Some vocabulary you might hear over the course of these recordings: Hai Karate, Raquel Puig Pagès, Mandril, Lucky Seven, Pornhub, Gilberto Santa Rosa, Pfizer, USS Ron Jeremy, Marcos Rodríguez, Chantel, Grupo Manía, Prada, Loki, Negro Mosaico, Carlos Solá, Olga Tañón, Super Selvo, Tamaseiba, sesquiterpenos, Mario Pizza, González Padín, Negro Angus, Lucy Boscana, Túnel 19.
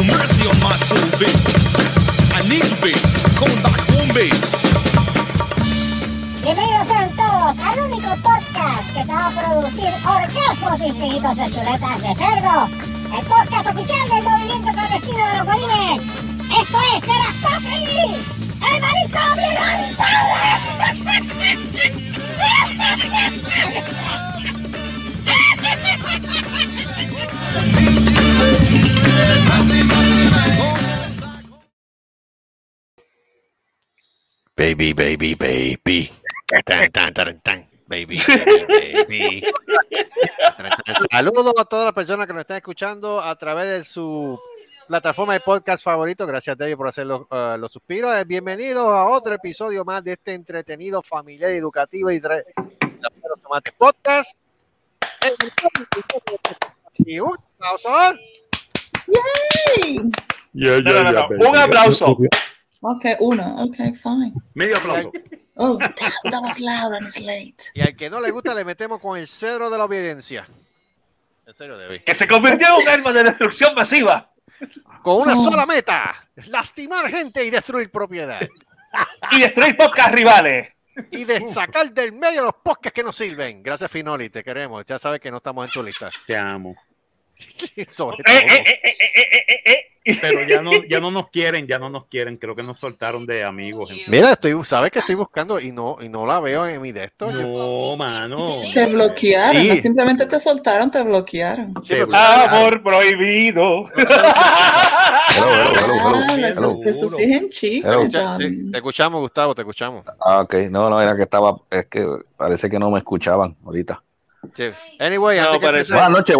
Well, mercy on my soul, babe. I need you, babe. Coming back home, babe. Bienvenidos sean todos al único podcast que te va a producir orgasmos infinitos de chuletas de cerdo. El podcast oficial del movimiento clandestino de los Guanime. Esto es Karate, el marico Baby, baby, baby. Tan, tan, tan, tan. Baby, baby, baby. Saludos a todas las personas que nos están escuchando a través de su plataforma de podcast favorito. Gracias, David, por hacer los suspiros. Bienvenidos a otro episodio más de este entretenido, familiar, educativo y tomate podcast. Y un aplauso. ¡Yay! Un aplauso. Ok, uno. Ok, fine. Medio aplauso. Oh, that was loud and it's late. Y al que no le gusta le metemos con el cedro de la obediencia. El cedro de hoy. Que se convirtió en un arma de destrucción masiva. Con una sola meta. Lastimar gente y destruir propiedad. Y destruir podcasts rivales. Y de sacar del medio los podcasts que no sirven. Gracias, Finoli, te queremos. Ya sabes que no estamos en tu lista. Te amo. Pero ya no nos quieren, creo que nos soltaron de amigos. Mira, sabes que estoy buscando y no la veo en mi desktop. No, mano. Te bloquearon, sí. No, simplemente te soltaron, te bloquearon. Sí, amor prohibido. Eso sí es en chico. Te escuchamos, Gustavo, te escuchamos. Ah, ok, no, era que estaba, es que parece que no me escuchaban ahorita. Sí. Anyway, buenas noches.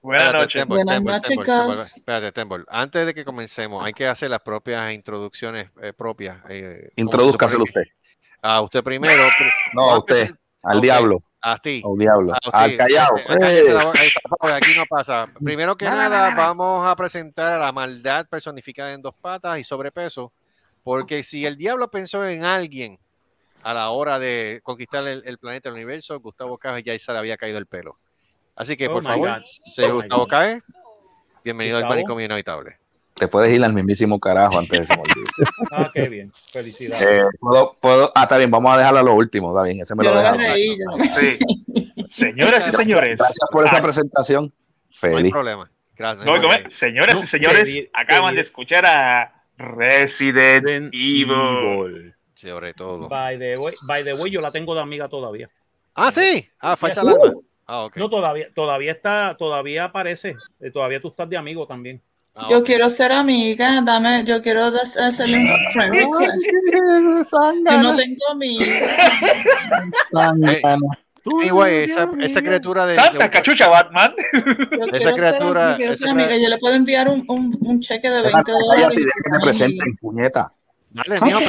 Buenas noches, chicas. Espérate, Tembol. Antes de que comencemos, hay que hacer las propias introducciones propias. Introdúzcaselo usted. A usted primero. No, a usted. Al diablo. A ti. Al diablo. Al callao. Aquí no pasa. Primero que nada, vamos a presentar a la maldad personificada en dos patas y sobrepeso. Porque si el diablo pensó en alguien a la hora de conquistar el planeta, el universo, Gustavo Chávez ya se le había caído el pelo. Así que, por favor, Gustavo Chávez, bienvenido al Pánico Mío Inhabitable. Te puedes ir al mismísimo carajo antes de ese momento. Ah, qué bien. Felicidades. Está bien, vamos a dejarlo a lo último, está bien, ese me lo dejamos. Sí. Señoras y señores. Gracias por esa presentación. Feliz. No hay problema. Gracias. Señoras y señores, acaban de escuchar a Resident Evil. Sobre todo. By the way, yo la tengo de amiga todavía. Ah, sí. Ah, falsa alarma. Ah, okay. No, todavía aparece. Todavía tú estás de amigo también. Ah, okay. Yo quiero ser amiga, yo quiero hacer un yo no tengo amiga. Anyway, esa criatura de Santa Cachucha Batman. Yo quiero ser amiga, yo le puedo enviar un cheque de $20. Que me presenten, puñeta. Dale, mijo,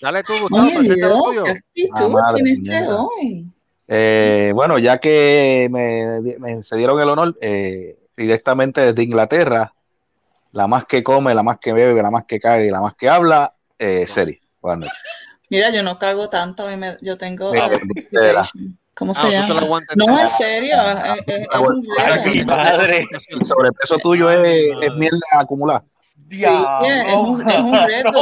dale tú, Gustavo, presenta el tuyo. ¿Qué actitud tienes de hoy? Bueno, ya que me cedieron el honor, directamente desde Inglaterra, la más que come, la más que bebe, la más que caga y la más que habla, Seri. Buenas noches. Mira, yo no cago tanto, yo tengo... ¿Cómo se llama? No, en serio. El sobrepeso tuyo es mierda acumulada. Sí, es un reto.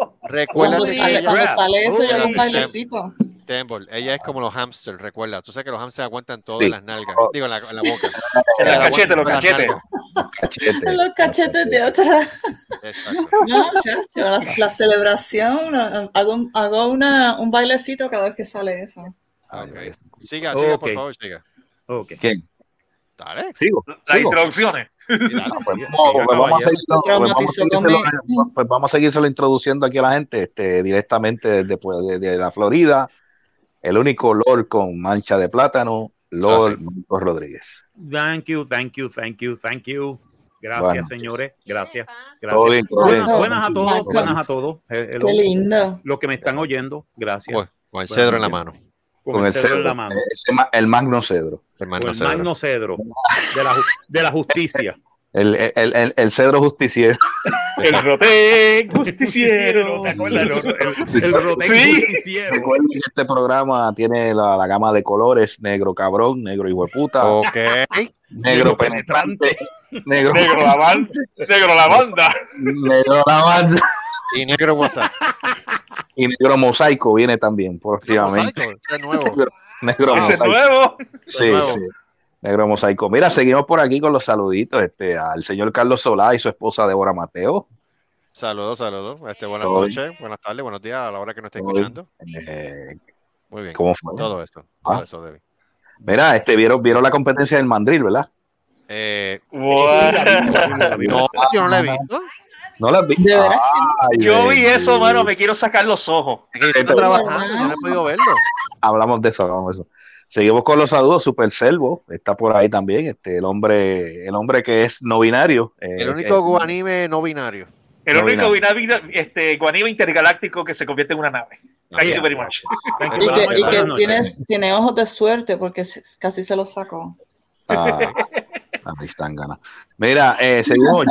No. Recuerda cuando sale eso, yo hago un bailecito. Tembol, ella es como los hamsters, recuerda. Tú sabes que los hamsters aguantan todo en las nalgas. Digo, en la boca. En los cachetes de otra. No, la celebración. Hago un bailecito cada vez que sale eso. Okay. Siga, por favor, siga. Okay. ¿Quién? Dale. Sigo. Las introducciones. Vamos a seguirse introduciendo aquí a la gente directamente desde la Florida, el único Lord con mancha de plátano, Lord Marcos Rodríguez. Thank you. Gracias, bueno, señores. Gracias. Todo bien. Buenas a todos. Qué lindo. Los que me están oyendo, gracias. Con el cedro en la mano. Con el cedro en la mano. El magno cedro. El magno cedro. De la justicia. El cedro justiciero. El roté justiciero. ¿Te acuerdas? El roté justiciero. Recuerden que este programa tiene la gama de colores: negro cabrón, negro hijo de puta, negro penetrante, Negro la banda. Y Negro Mosaico. Y Negro Mosaico viene también próximamente. Negro Mosaico. Sí, sí. Negro Mosaico. Mira, seguimos por aquí con los saluditos al señor Carlos Solá y su esposa Débora Mateo. Saludos. Buenas noches, buenas tardes, buenos días a la hora que nos esté escuchando. Muy bien. ¿Cómo fue? Todo eso, Debbie. Mira, vieron la competencia del Mandril, ¿verdad? No, yo no la he visto. No la he visto. Yo vi eso, mano, me quiero sacar los ojos. Estoy trabajando, no he podido verlo. Hablamos de eso. Seguimos con los saludos. Super Selvo está por ahí también, el hombre que es no binario. El único guanime no binario. El único binario, guanime intergaláctico que se convierte en una nave. Thank you very much. Y que tiene ojos de suerte porque casi se los sacó. Ahí están ganas. Mira, seguimos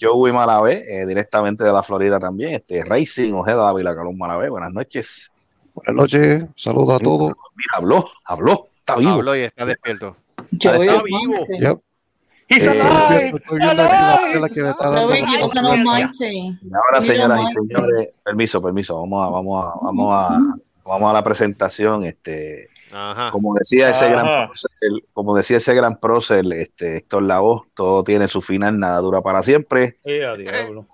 Joey Malabé, directamente de la Florida también. Racing Ojeda Dávila Calón Malabé, buenas noches. Buenas noches, saludos a todos. Mira, habló, está vivo. Habló y está despierto. Joey está vivo. Yep. Estoy viendo aquí la que le está dando. Ahora, señoras y señores, permiso, vamos a la presentación. Ajá. Como decía ese gran prócer, Héctor Lavoz, todo tiene su final, nada dura para siempre. Diablo.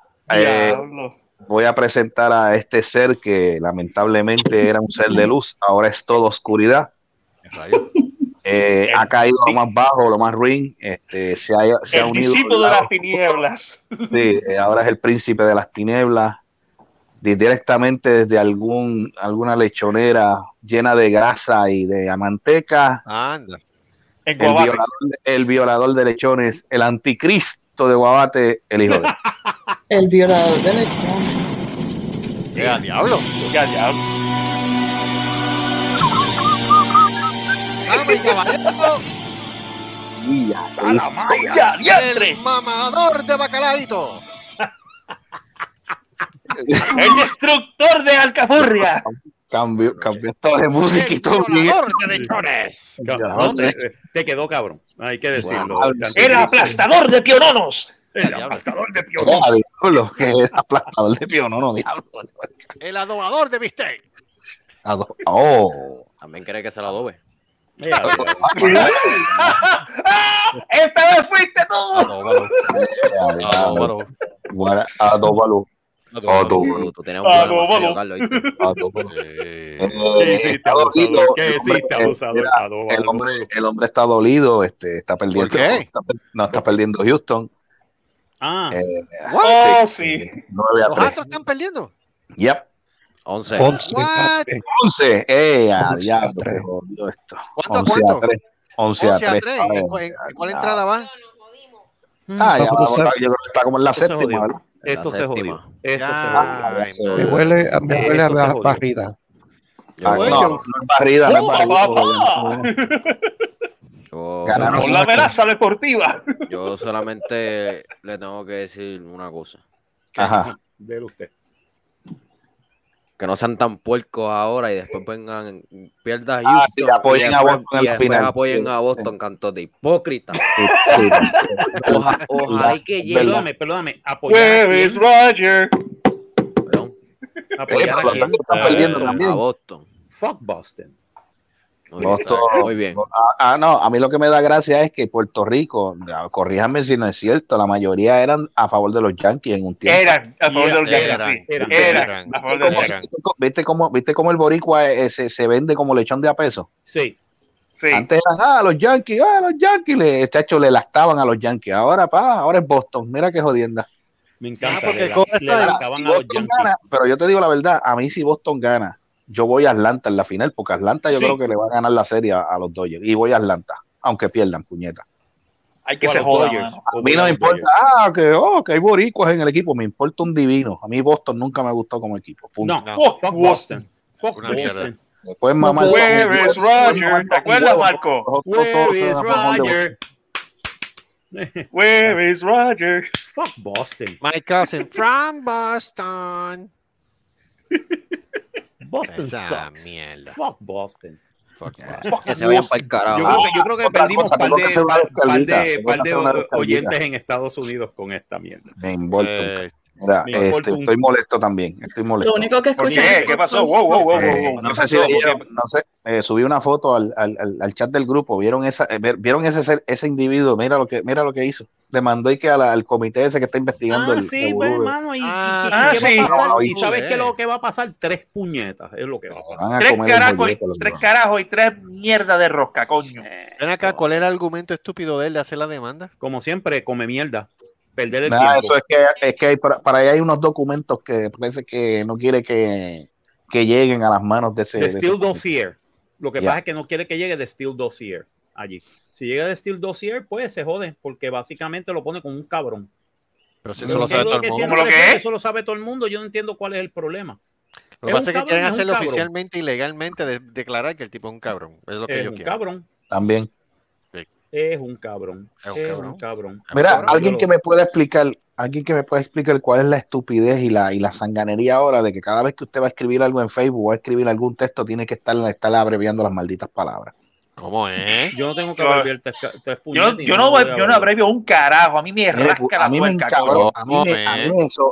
Voy a presentar a este ser que lamentablemente era un ser de luz, ahora es toda oscuridad. Ha caído lo más bajo, lo más ruin. Se ha unido. El discípulo de las tinieblas. Sí, ahora es el príncipe de las tinieblas. Directamente desde alguna lechonera llena de grasa y de manteca. Anda. El violador de lechones, el anticristo de Guabate, el hijo de... El violador de lechones. ¡Qué diablo! ¡Dame, caballero! ¡Salamaya, diantre! ¡Mamador de bacaladito! El destructor de Alcapurria. Cambió todo de música y todo. El violador de lechones. Te quedó cabrón, hay que decirlo. Wow, el aplastador de piononos. El aplastador de piononos. Diablo, que es aplastador de piononos, diablo. El adobador de bistec. También cree que se la adobe. Esta vez fuiste tú. Adóbalo. Tú tenías un problema, Carlos. El hombre está dolido, está perdiendo. ¿Por qué? Está perdiendo Houston. Sí. 9 a 3. ¿Los Astros están perdiendo? Yep. 11. Ya, jodido esto. ¿Cuánto? 11 a 3. ¿En cuál entrada va? Ya, yo creo que está como en la séptima, ¿verdad? Esto se jodió. Me huele a la barrida. No es barrida. Con la amenaza deportiva. Yo solamente le tengo que decir una cosa. Ajá. Dele usted. Que no sean tan puercos ahora y después vengan, pierdas Houston. Sí, apoyen a Boston al final. Apoyen a Boston, cantos de hipócritas. Ojalá hay que llegue. Perdóname. Where is Roger? Perdón. Apoyar está perdiendo también. A Boston. Fuck Boston. Muy bien. No, a mí lo que me da gracia es que Puerto Rico, corríjame si no es cierto, la mayoría eran a favor de los Yankees en un tiempo. Eran a favor de los Yankees. ¿Viste cómo el boricua se vende como lechón de a peso? Sí. Antes eran los Yankees, le lastaban a los Yankees. Ahora es Boston, mira qué jodienda. Me encanta porque le lastaban a los Yankees. Gana, pero yo te digo la verdad, a mí si Boston gana, yo voy a Atlanta en la final, porque Atlanta yo creo que le va a ganar la serie a los Dodgers. Y voy a Atlanta, aunque pierdan, puñeta. Hay que ser Dodgers. A mí no me importa, que hay boricuas en el equipo, me importa un divino. A mí Boston nunca me gustó como equipo. Punto. No, fuck Boston. Después mamá. Where is Roger? ¿Te acuerdas, Marco? Where is Roger? Fuck Boston. My cousin from Boston. Boston sucks. Mierda. Fuck Boston. fuck. Que se vayan para el carajo. Yo creo que perdimos un par de oyentes en Estados Unidos con esta mierda. Me envuelto. Mira, estoy molesto también. Estoy molesto. Lo único que escuché. ¿Qué pasó? No sé, subí una foto al chat del grupo. ¿Vieron ese individuo? Mira lo que hizo. Demandó y que al comité ese que está investigando el. Sí, pues, hermano. ¿Y sabes qué es lo que va a pasar? 3 puñetas. Es lo que va a pasar. 3 carajos y 3 mierdas de rosca, coño. Ven acá, ¿cuál era el argumento estúpido de él de hacer la demanda? Como siempre, come mierda. Perder el tiempo. Eso es que para allá hay unos documentos que parece que no quiere que lleguen a las manos de ese. The Steel Dossier. Lo que pasa es que no quiere que llegue The Steel Dossier allí. Si llega The Steel Dossier, pues se jode, porque básicamente lo pone como un cabrón. Pero si eso lo sabe todo el mundo. Eso lo sabe todo el mundo. Yo no entiendo cuál es el problema. Lo que pasa es que quieren hacerlo oficialmente y legalmente, declarar que el tipo es un cabrón. Es lo que yo quiero. Cabrón. También. Es un cabrón. Mira, alguien que me pueda explicar cuál es la estupidez y la sanganería ahora de que cada vez que usted va a escribir algo en Facebook o va a escribir algún texto, tiene que estar abreviando las malditas palabras. ¿Cómo es? Yo no tengo que abreviar tres puñetas. Yo no abrevio un carajo. A mí me rasca la puerca.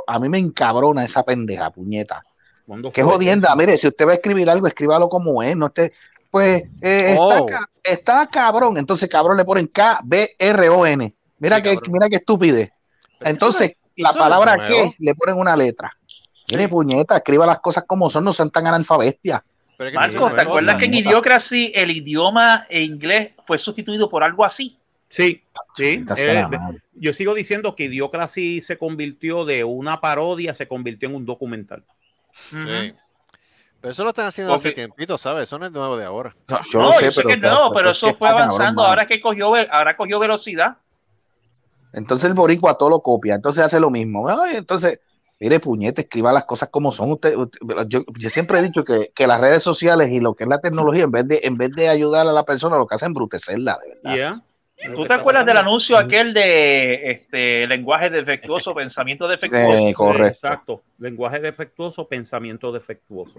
A mí me encabrona esa pendeja, puñeta. Qué jodienda. Mire, si usted va a escribir algo, escríbalo como es. No esté... Pues está cabrón, entonces cabrón le ponen KBRON. Mira sí, mira qué estupidez. Entonces la palabra que le ponen una letra. Tiene puñeta, escriba las cosas como son, no sean tan analfabestias. Marcos, ¿te acuerdas que en Idiocracy el idioma inglés fue sustituido por algo así? Sí. Yo sigo diciendo que Idiocracy se convirtió de una parodia, se convirtió en un documental. Sí. Uh-huh. Pero eso lo están haciendo hace tiempito, ¿sabes? Eso no es nuevo de ahora. Yo sé, pero eso fue avanzando. Ahora cogió velocidad. Entonces el boricua todo lo copia. Entonces hace lo mismo. Entonces, mire, puñete, escriba las cosas como son. Yo siempre he dicho que las redes sociales y lo que es la tecnología, en vez de ayudar a la persona, lo que hacen es embrutecerla, de verdad. Yeah. ¿Tú te acuerdas del anuncio aquel de lenguaje defectuoso, pensamiento defectuoso? Sí, correcto. Exacto. Lenguaje defectuoso, pensamiento defectuoso.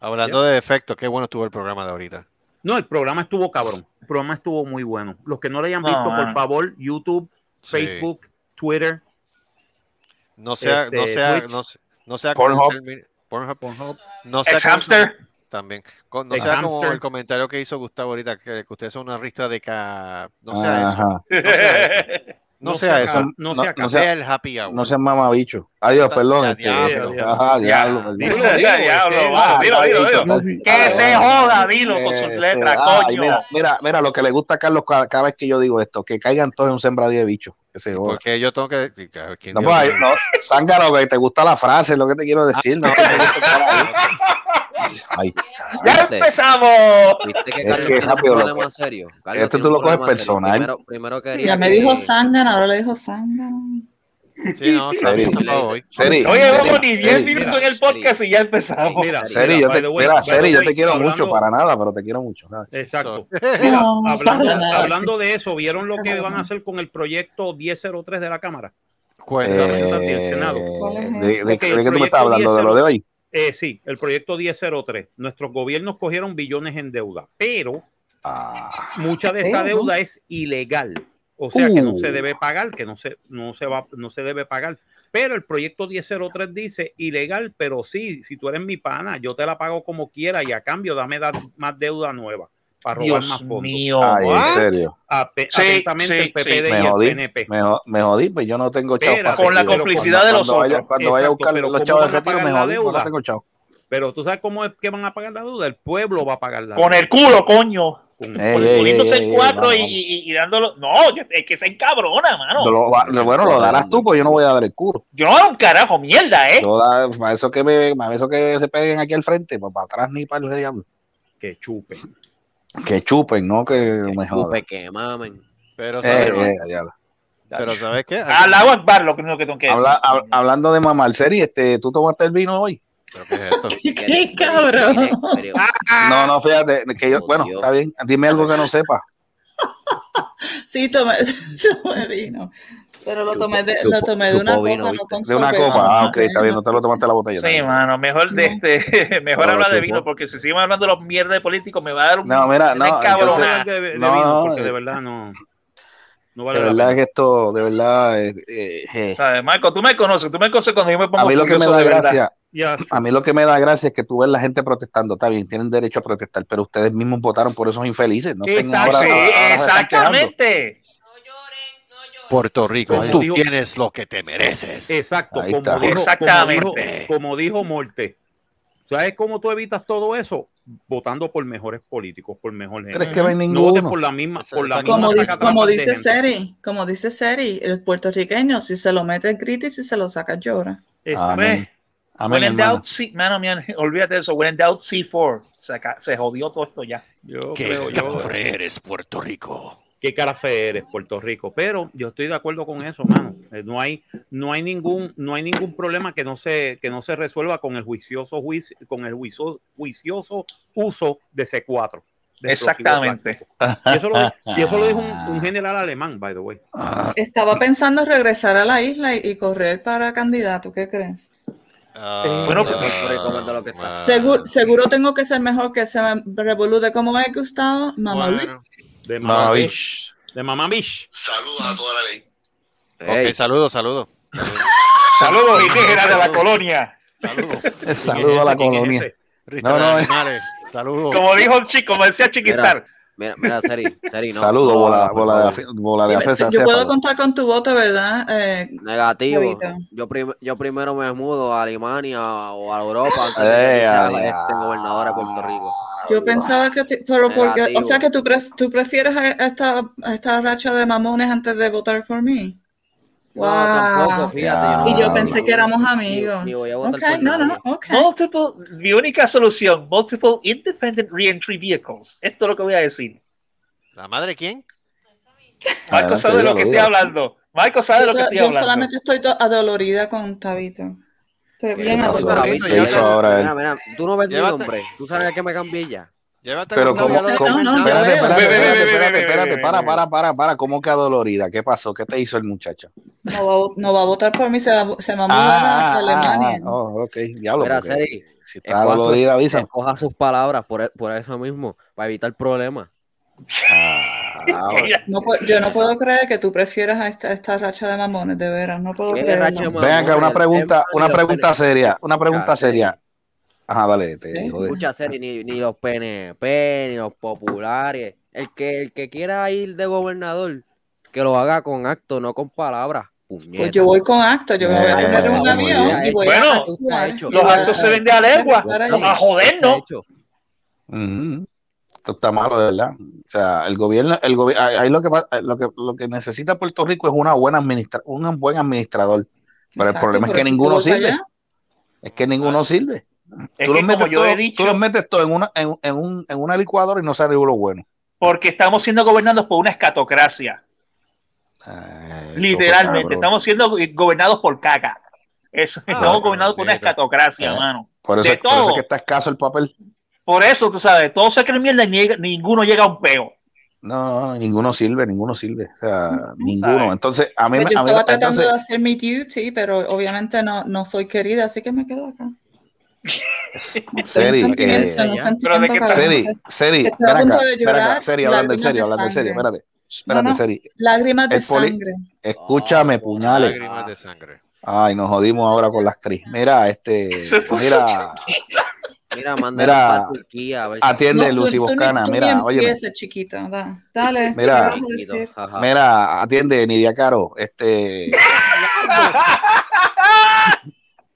Hablando de defectos, qué bueno estuvo el programa de ahorita. No, el programa estuvo cabrón. El programa estuvo muy bueno. Los que no lo hayan visto, por favor, YouTube, Facebook, Twitter. No sea Pornhub. No sea Hamster. También. No sea como el comentario que hizo Gustavo ahorita, que ustedes son una rista de No sea eso. El happy hour. No sea mamabicho. Adiós, perdón. Diablo. Dilo. Que se joda, dilo con sus letras, coño. Mira, lo que le gusta a Carlos cada vez que yo digo esto, que caigan todos en un sembradío de bichos. Porque yo tengo que... Zángaro, que te gusta la frase, es lo que te quiero decir. No, ay, ya empezamos. ¿Viste que Carlos tiene un problema serio? Esto tú lo coges personal. Primero quería ya me dijo Sangan, ahora le dijo Sangan. Sí, no, serio. Oye, vamos ni 10 minutos en el podcast y ya empezamos. Mira, yo te quiero mucho, para nada, pero te quiero mucho. Exacto. Hablando de eso, ¿vieron lo que van a hacer con el proyecto 1003 de la Cámara? Cuéntame, Senado. ¿De qué tú me estás hablando? ¿De lo de hoy? Sí, el proyecto 1003. Nuestros gobiernos cogieron billones en deuda, pero mucha de esa deuda es ilegal. O sea, que no se debe pagar, que no se debe pagar. Pero el proyecto 1003 dice ilegal, pero sí, si tú eres mi pana, yo te la pago como quiera y a cambio dame más deuda nueva para robar Dios más fondos. Mío. Ay, ¿en serio? Atentamente el PPD y el PNP. Me jodí, pues yo no tengo chavos. Con la complicidad de los otros. Cuando vaya a buscar los chavos de retiro, me jodí, pues no tengo chavos. Pero tú sabes cómo es que van a pagar la deuda. El pueblo va a pagar la deuda. Con el culo, coño. Poniéndose el 4 y dándolo. No, es que se encabrona, mano. Bueno, lo darás tú, pues yo no voy a dar el culo. Yo no, un carajo, mierda, Para eso que se peguen aquí al frente, pues para atrás ni para el diablo. Que chupen. Que chupen, no que mejor. Chupen, que mamen. Pero ¿sabes qué? Al agua bar, lo primero que tengo que decir. Hablando de mamar, Seri, ¿tú tomaste el vino hoy? ¿Pero qué es esto? ¿Qué cabrón? No, fíjate, que yo, bueno, está bien, dime algo que no sepa. Sí, tomé vino. Pero lo tomé de una copa, vino, no con sorbet. De una copa, ok, está bien, no te lo tomaste la botella. Sí, también. Mano, mejor de mejor hablar de vino, porque si seguimos hablando de los mierdas de políticos, me va a dar un cabronazo de vino, porque de verdad no. No vale de verdad pena. Que esto, de verdad... ¿Sabes, Marco? Tú me conoces cuando yo me pongo... A mí lo que me da gracia... A mí lo que me da gracia es que tú ves la gente protestando, está bien, tienen derecho a protestar, pero ustedes mismos votaron por esos infelices. No exactamente. Puerto Rico, como tú dijo, tienes lo que te mereces. Exacto. Como dijo Morte. ¿Sabes cómo tú evitas todo eso? Votando por mejores políticos, por mejor gente. Que no hay ninguno. No votes por la misma. Por la misma como dice Seri, el puertorriqueño, si se lo mete grita y si se lo saca llora. Amén. When in doubt, olvídate de eso. When in doubt, C4. Se jodió todo esto ya. Eres Puerto Rico. Qué cara fea eres, Puerto Rico. Pero yo estoy de acuerdo con eso, mano. No hay ningún problema que no se resuelva con el juicioso uso de C4. Exactamente. Y eso lo dijo un general alemán, by the way. Estaba pensando en regresar a la isla y correr para candidato. ¿Qué crees? Lo que está. Seguro tengo que ser mejor que se revolude como es Gustavo. De Mamá Bish. Saludos a toda la ley. Okay, saludos indígenas de la colonia. Saludos a la colonia. Saludos. Como dijo el chico, como decía Chiquistar. Mira, Sari, no. Saludos, bola de afesa. Yo puedo contar con tu voto, ¿verdad? Negativo. Yo primero me mudo a Alemania o a Europa antes de este gobernador de Puerto Rico. Yo pensaba que... pero porque, o sea, que tú prefieres esta racha de mamones antes de votar por mí. No, tampoco, fíjate. Yo pensé que éramos amigos. Mi única solución, multiple independent reentry vehicles. Esto es lo que voy a decir. ¿La madre quién? Marco sabe de lo que estoy hablando. Yo solamente estoy adolorida con Tabito. Estoy bien adolorida. Tú no ves mi nombre. Tú sabes a qué me cambié ya. Llévate. Pero espérate, para, ¿cómo que adolorida? ¿Qué pasó? ¿Qué te hizo el muchacho? No va a votar por mí, se va a mudar a Alemania. Diablo. Mira, Seri, si está adolorida, avisa. Escoja sus palabras por eso mismo, para evitar problemas. Yo no puedo creer que tú prefieras a esta racha de mamones, de veras, no puedo creer. Venga, acá una pregunta seria. Ajá, dale, escucha, Seri, ni los PNP, ni los populares. El que quiera ir de gobernador, que lo haga con acto, no con palabras. Puñeta. Pues yo voy con acto, yo me voy a poner un avión y voy a... Bueno, los actos se venden a legua, a joder, ¿no? Esto está malo, de verdad. O sea, el gobierno, ahí lo que necesita Puerto Rico es un buen administrador. Pero exacto, el problema es que ninguno sirve. Es que ninguno sirve. Tú los metes todo en una licuadora y no sale lo bueno. Porque estamos siendo gobernados por una escatocracia. Literalmente, estamos siendo gobernados por caca. Estamos gobernados por una escatocracia, mano. Por eso es que está escaso el papel. Por eso, tú sabes, todos se creen mierda y ninguno llega a un peo. No, ninguno sirve. O sea, ninguno. Entonces, yo estaba tratando de hacer mi duty, pero obviamente no soy querida, así que me quedo acá. Seri, espérate. Lágrimas de sangre. Escúchame, puñales. Lágrimas de sangre. Ay, nos jodimos ahora con la actriz. Mira, a Turquía, atiende Lucy Boscana. Mira, atiende Nidia Caro.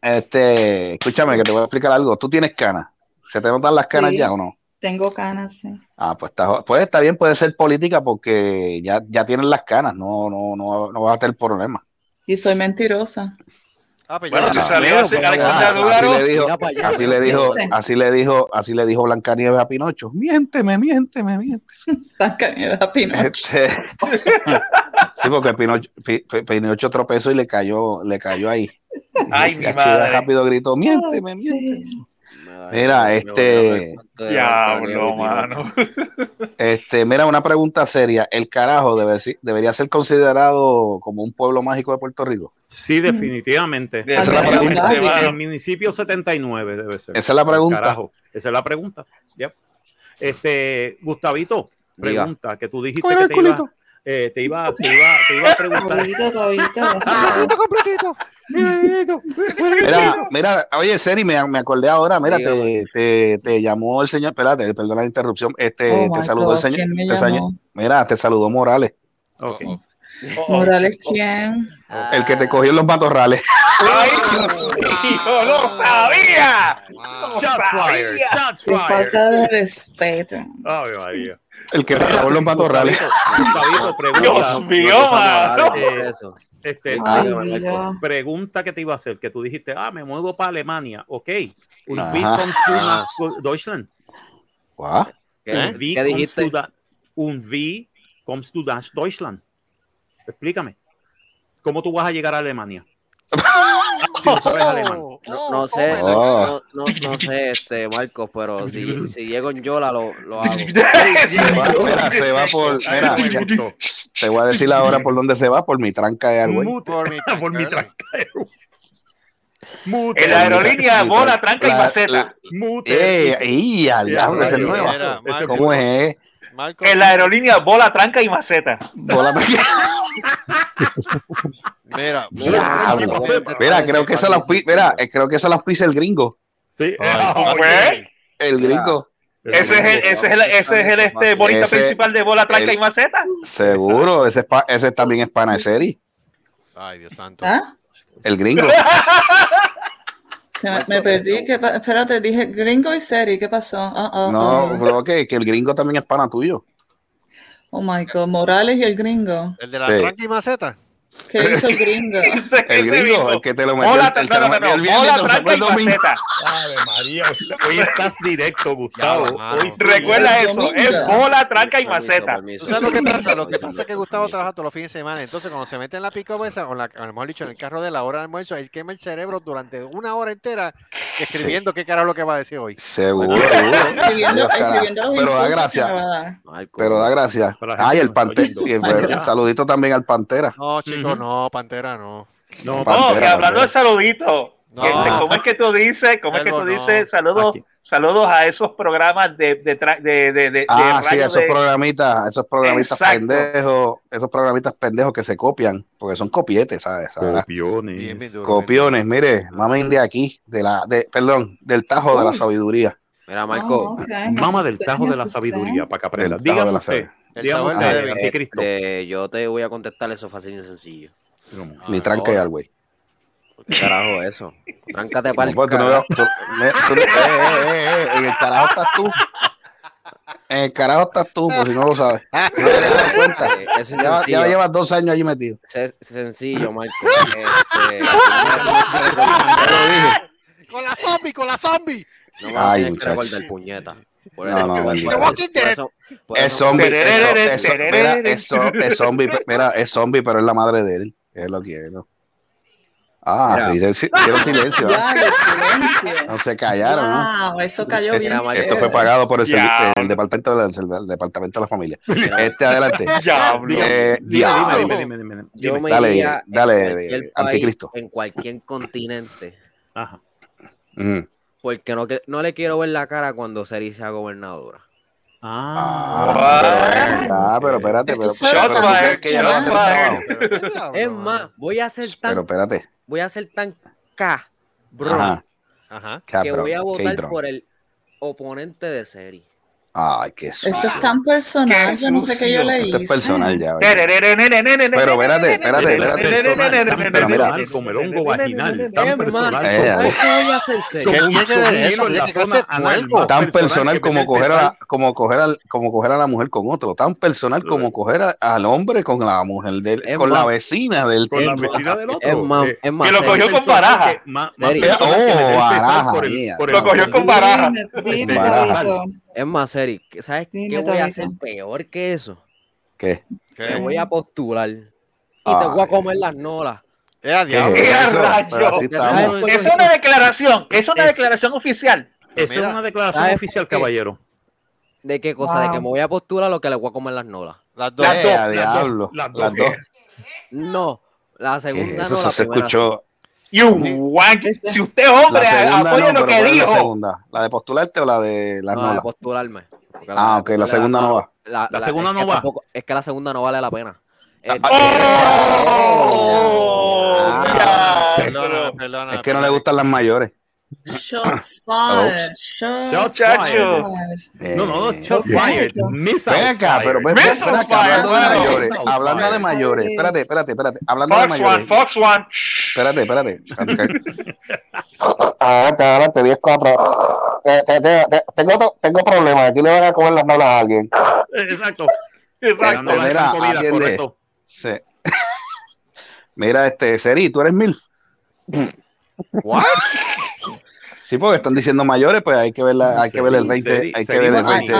Escúchame que te voy a explicar algo. Tú tienes canas. ¿Se te notan las canas ya o no? Tengo canas, sí. Pues está bien, puede ser política porque ya tienes las canas. No vas a tener problema. Y soy mentirosa. Así le dijo Blancanieves a Pinocho. Miénteme. Blancanieves a Pinocho. Sí, porque Pinocho tropezó y le cayó ahí. Ay, mi madre. Rápido gritó, miénteme. Mira, diablo, mano. Mira, una pregunta seria. ¿El Carajo debería ser considerado como un pueblo mágico de Puerto Rico? Sí, definitivamente. Esa es la pregunta. El municipio 79 debe ser. Esa es la pregunta. Carajo. Esa es la pregunta. Yep. Gustavito, pregunta, diga. Que tú dijiste que te iba a preguntar. Mira, oye, Seri, me acordé ahora, mira, te llamó el señor, espérate, perdona la interrupción, te saludó el señor, mira, te saludó Morales. Okay. ¿Morales quién? El que te cogió en los matorrales. ¡Ay, yo lo sabía! Shots fired, shots fired. Falta de respeto. Ay, María. El que trabajó los matorrales. Dios mío, mano. Pregunta que te iba a hacer, que tú dijiste, me muevo para Alemania. Ok. Un V con Deutschland. ¿Qué dijiste? Un V con Deutschland. Explícame. ¿Cómo tú vas a llegar a Alemania? No sé, no sé, Marcos, pero si llego en Yola lo hago. Se va por. Mira, te voy a decir ahora por dónde se va, por mi tranca de algo. Por mi tranca de algo. En la aerolínea, bola, tranca y maceta. ¡Ey! ¡Al diablo! ¡Ese es nuevo! ¿Cómo es? En la aerolínea, bola, tranca y maceta. Bola, tranca. Mira, creo que esa la pisa el gringo. Sí, pues, el gringo. Ese es el bonito principal de bola, tranca y maceta. Seguro, ese también es pana de Seri. Ay, Dios santo. ¿Ah? El gringo. Me perdí, espérate, dije gringo y Seri, ¿qué pasó? No, pero que el gringo también es pana tuyo. Oh my God, Morales y el gringo. ¿El de la tranca y maceta? ¿Qué hizo el gringo? El gringo, el que te lo metió. Hola, el viernes, tranca y maceta. Ave María, hoy estás directo, Gustavo. Recuerda eso, es bola, tranca y maceta. ¿Tú sabes lo que pasa? Lo que pasa es que Gustavo trabaja todos los fines de semana, entonces cuando se mete en la pico esa, o a lo mejor dicho, en el carro de la hora de almuerzo, él quema el cerebro durante una hora entera escribiendo qué carajo lo que va a decir hoy. Seguro. Pero da gracia. Ay, el Pantera. Saludito también al Pantera. No, chico, no, Pantera no. No, Pantera, que hablando de saludito, ¿cómo es que tú dices? Saludos a esos programas de sí, esos programitas exacto. Pendejos, esos programitas pendejos que se copian, porque son copietes, ¿sabes? Copiones, mire, mamen de aquí, del tajo de la sabiduría. Mira, Marco, mama del tajo de la sabiduría, para que aprenda. Dígame usted. Yo te voy a contestar eso fácil y sencillo. Ni tranca y al güey. ¿Qué carajo eso? Tráncate para el carajo. En el carajo estás tú. En el carajo estás tú, por si no lo sabes. Si no te das cuenta. Ya llevas 2 años allí metido. Es sencillo, Marco. Con la zombie. Ay, muchacho. Es zombie, pero es la madre de él. Es lo que es, ¿no? Sí, quiero silencio. No se callaron, ¿no? Eso cayó bien. Esto fue pagado por el departamento de la familia. Adelante. Dime. Yo me iría dale, anticristo. En cualquier continente. Ajá. Porque no le quiero ver la cara cuando Seri sea gobernadora. Pero espérate. Es más, voy a ser tan cabrón. Ajá. Que voy a votar por el oponente de Seri. Ay, qué sucio. Esto es tan personal, yo no sé qué yo le hice. Esto es personal ya. Pero espérate. Pero mira, como el hongo vaginal, tan personal. Tan personal como coger a la mujer con otro, tan personal como coger al hombre con la mujer, con la vecina del otro. Que lo cogió con baraja. Lo cogió con baraja. Es más, Seri, ¿sabes qué voy a hacer peor que eso? ¿Qué? Me voy a postular y te voy a comer las nolas. ¿Qué es eso? Es una declaración oficial. Eso es una declaración oficial, caballero. ¿De qué cosa? Wow. De que me voy a postular lo que le voy a comer las nolas. Las dos. No, la segunda eso no. Eso se escuchó. Si usted es hombre, apoya lo que dijo. ¿La de postularte o la de las nolas? La de postularme. Ok, la segunda no va. La segunda no va. Es que la segunda no vale la pena. Perdona. Es que no le gustan las mayores. Shots fired. Shots fired. Ven acá, pero hablando de mayores. Espérate. Hablando de mayores. Fox One. Espérate. Adelante, 10-4. Tengo problemas. Aquí le van a comer las nolas a alguien. Exacto. Mira, atiende. Mira, Seri, tú eres MILF. ¿What? Sí, porque están diciendo mayores, pues hay que ver el 20. Hay que ver el 20.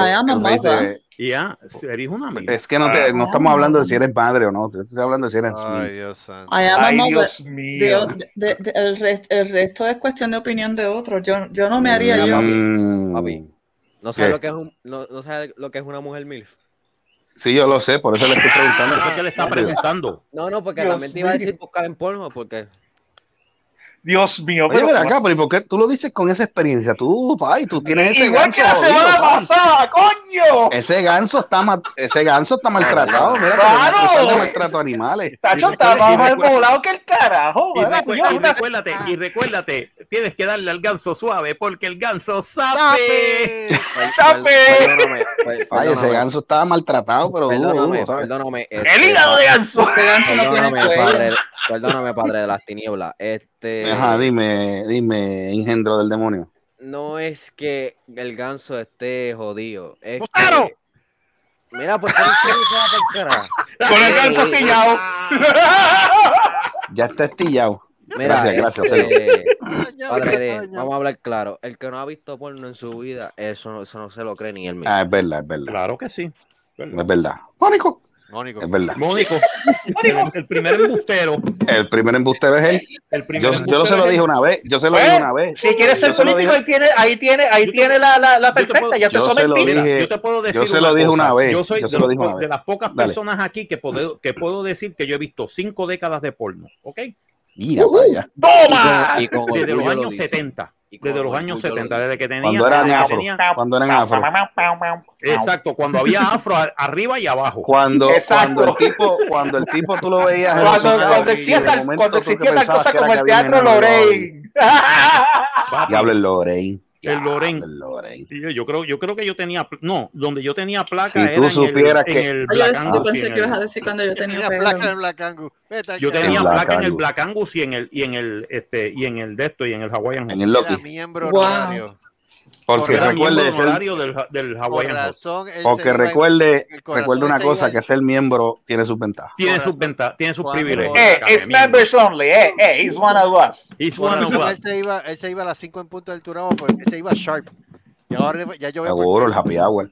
Ya, Seri es una MILF. Es que no estamos hablando de si eres padre o no. Estoy hablando de si eres MILF. Dios mío. El resto es cuestión de opinión de otros. Yo no me haría yo. Papi. ¿No sabes lo que es una mujer MILF? Sí, yo lo sé, por eso le estoy preguntando. Eso es que le está preguntando. No, porque también te iba a decir buscar en polvo, porque... Dios mío. Oye, pero acá, ¿por qué tú lo dices con esa experiencia? Tú tienes ese ganso. Igual que la semana pasada, coño. Ese ganso está maltratado. Mira, claro. Acusar de maltrato a animales. Tacho está más malvolado que el carajo. Y recuérdate, tienes que darle al ganso suave, porque el ganso sabe. Ay, ese ganso estaba maltratado, pero... Perdóname. El hígado de ganso. Ese ganso no tiene cuello. Perdóname, padre de las tinieblas. Ajá, dime, engendro del demonio. No es que el ganso esté jodido. Es ¡claro! Que... Mira, ¿por qué no se va a percarar? Con el ganso astillado. Ya está astillado. Mira, gracias. Padre de, vamos a hablar claro. El que no ha visto porno en su vida, eso no se lo cree ni él mismo. Es verdad. Claro que sí. Es verdad. Mónico. Es verdad. Mónico. El primer embustero. El primer embustero es él. Yo se lo dije una vez. Si quieres ser político, ahí tiene la perfecta. Ya te sometiste. Yo te puedo decir. Yo se lo dije una vez. Yo soy de las pocas personas aquí que puedo decir que yo he visto 5 décadas de porno. ¿Ok? Mira, ¡toma! Desde los años 70. Desde que tenía. Cuando eran afro. Exacto, cuando había afro arriba y abajo. Cuando el tipo tú lo veías. Cuando existía tal cosa como el teatro Lorraine. Diablo, el Lorraine. El Lorraine. Yo creo que yo tenía. No, donde yo tenía placa. Si tú supieras que. Yo pensé que ibas a decir cuando yo tenía placa en el Black Angus. Yo tenía placa en el Black Angus y en el Hawaiian Hot. En el Loki. Era miembro honorario. Porque recuerde del Hawaiian Hot. Porque recuerde una cosa: que ser miembro tiene sus ventajas. Tiene sus privilegios. Es members only. He's one of us. Él se iba a las 5 en punto del turno porque se iba sharp. Y ahora ya yo veo. Seguro, el happy hour.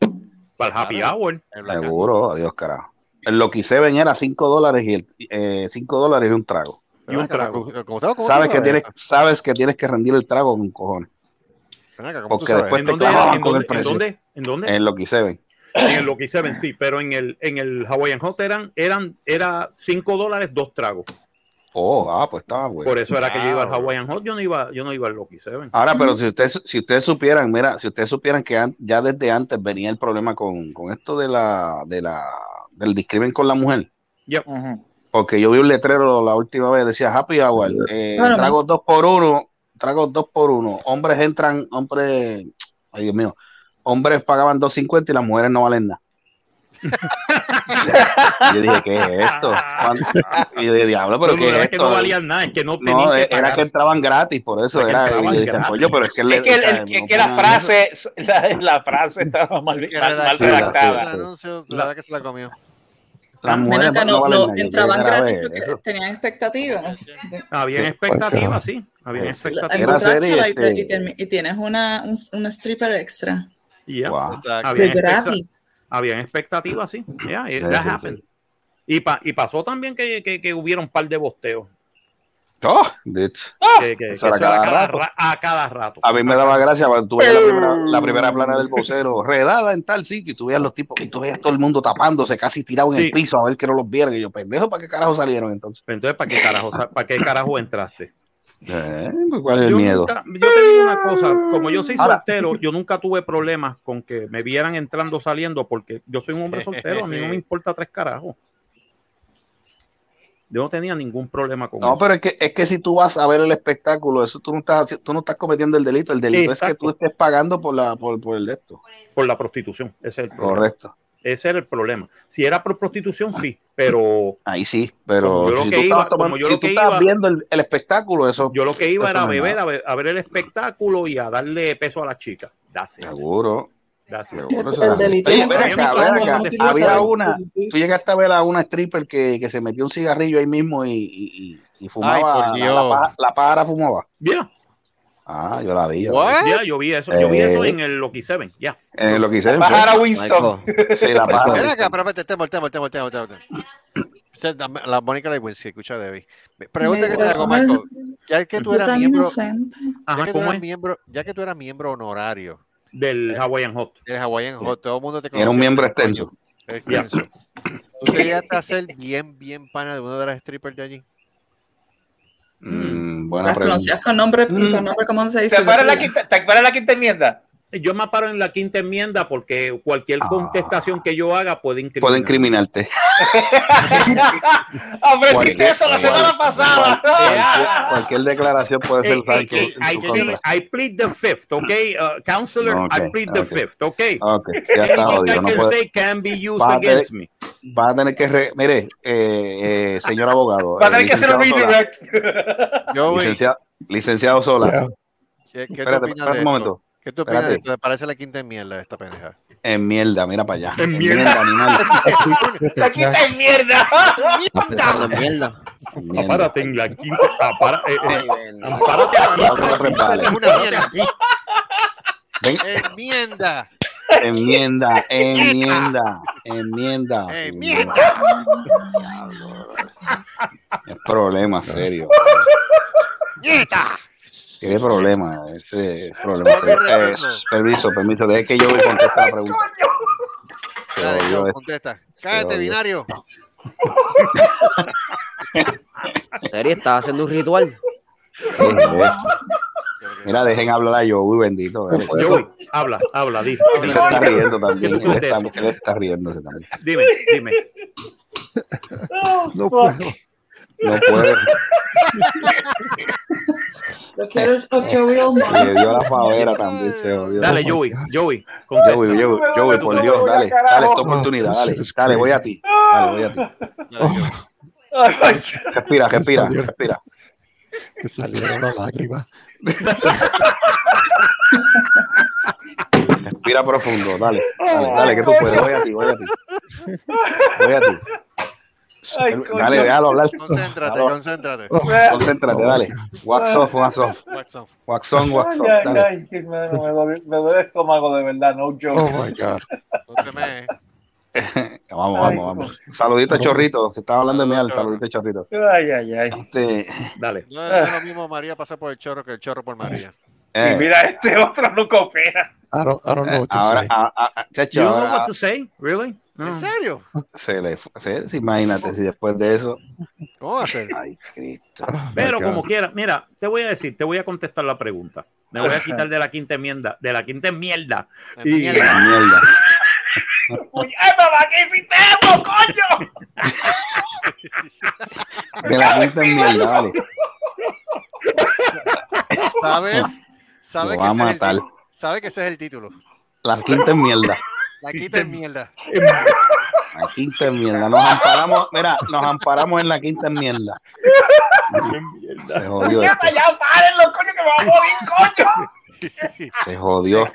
Para el happy hour. Seguro, adiós, carajo. El Lucky Seven era $5 $5 y un trago. Sabes que tienes que rendir el trago con cojones. Porque después te clavaban con el precio. ¿En dónde? En Lucky Seven. En Lucky Seven, sí, pero en el Hawaiian Hot era $5, 2 tragos. Pues estaba bueno. Por eso era que yo iba al Hawaiian Hot, yo no iba al Lucky Seven. Ahora, pero si ustedes supieran que ya desde antes venía el problema con esto del discrimen con la mujer. Yep. Uh-huh. Porque yo vi un letrero la última vez, decía Happy Hour, tragos 2x1. Tragos 2x1, hombres, ay Dios mío, hombres pagaban $2.50 y las mujeres no valen nada. Yo dije, ¿qué es esto? Y yo dije, diablo, pero ¿qué es esto? Que no valían nada, es que no tenían que pagar. Era que entraban gratis, por eso era. Es que la frase estaba mal redactada. La verdad que se la comió. Las mujeres no entraban gratis porque tenían expectativas. Habían expectativas, sí. Habían expectativas. Y tienes una stripper extra. Yeah. Wow. Habían expectativas, sí. Yeah, that happened. Sí. Y pasó también que hubiera un par de bosteos. Oh, de hecho. Eso era a cada rato. A mí me daba gracia cuando tú veías la primera plana del vocero, redada en tal sitio, y tú veías los tipos, y tú veías todo el mundo tapándose, casi tirado en el piso, a ver que no los vieran. Y yo, pendejo, ¿para qué carajo salieron entonces? Pero entonces, ¿para qué carajo entraste? ¿Cuál es el miedo? Yo te digo una cosa, como yo soy soltero, yo nunca tuve problemas con que me vieran entrando o saliendo, porque yo soy un hombre soltero, a mí no me importa tres carajos. Yo no tenía ningún problema con eso. No, pero es que si tú vas a ver el espectáculo, eso tú no estás cometiendo el delito. El delito es que tú estés pagando por el esto. Por la prostitución. Ese es el problema. Correcto. Ese era el problema. Si era por prostitución, sí, pero... Ahí sí, pero... Si tú estabas viendo el espectáculo, eso... Yo lo que iba era a ver el espectáculo y a darle peso a la chica. Seguro. Tú llegaste a ver a una stripper que se metió un cigarrillo ahí mismo y fumaba. Ay, la pájara fumaba. Yeah. Ah, yo la vi. Yeah, yo vi eso en el Loki Seven. Yeah. En el Loki Seven. La pájara Winston. Sí, la pájara. Mira acá, pero voltea. La Mónica Lewinsky, escucha, Debbie. Pregunta que te hago, Marco. Ya que tú eras miembro honorario del Hawaiian Hot. Todo el mundo te conoce. Era un miembro extenso. ¿Tú te llegaste a ser bien pana de una de las strippers de allí? Buena pregunta. ¿Conocías con nombre cómo se dice? ¿Te paras la quinta enmienda? Yo me paro en la quinta enmienda porque cualquier contestación que yo haga puede incriminarte. Aprendiste eso la semana pasada. Cualquier declaración puede ser salto. I plead the fifth, okay? Counselor, okay, I plead the fifth, okay? Okay, ya está. Anything I can say can be used against me. Va a tener que... señor abogado. Va a tener que hacer un redirect. Licenciado Solá. Espérate un momento. ¿Qué tú opinas? Espérate. ¿Te parece la quinta enmienda esta pendeja? En mierda, mira para allá. En mierda, animal. La quinta enmienda. Mierda. Apárate en la quinta. Apárate aquí. Enmienda. Es problema serio. ¡Nieta! ¿Qué problema? Ese problema. Permiso. Deje que yo me conteste la pregunta. Dale, contesta. Cállate, binario. ¿Serio? ¿Estás haciendo un ritual? Mira, dejen hablar a Joey, bendito. Joey, habla, dice. Él se está riendo también. Él está riéndose también. Dime. No puedo. Lo quiero Joey. Le dio la favera también, se obvio. Dale, Joey. Joey, por Dios, dale esta oportunidad, dale, voy a ti. Respira. Que salieron las lágrimas. Respira profundo, dale, que tú puedes, voy a ti. Ay, dale, déjalo hablar. Concéntrate, dale. Wax on, wax off. Ay, me duele el estómago, de verdad, no joke. Oh my God. Vamos. Saludito a Chorrito, se estaba hablando de mí, saludito a Chorrito. Ay. Dale. No es lo mismo María pasar por el chorro que el chorro por María. Y mira, este otro no coopera. I don't know what to say. You don't know what to say? Really? ¿En serio? Imagínate si después de eso. ¿Cómo hacer? Ay, Cristo. Pero como quiera, mira, te voy a contestar la pregunta. Me voy a quitar de la quinta enmienda, de la quinta mierda. ¡Qué hicimos, coño! De la quinta enmienda, vale. ¿Sabes? ¿Sabes que ese es el título? La quinta enmienda. La quinta enmienda. Nos amparamos en la quinta enmienda. Se jodió. Se jodió.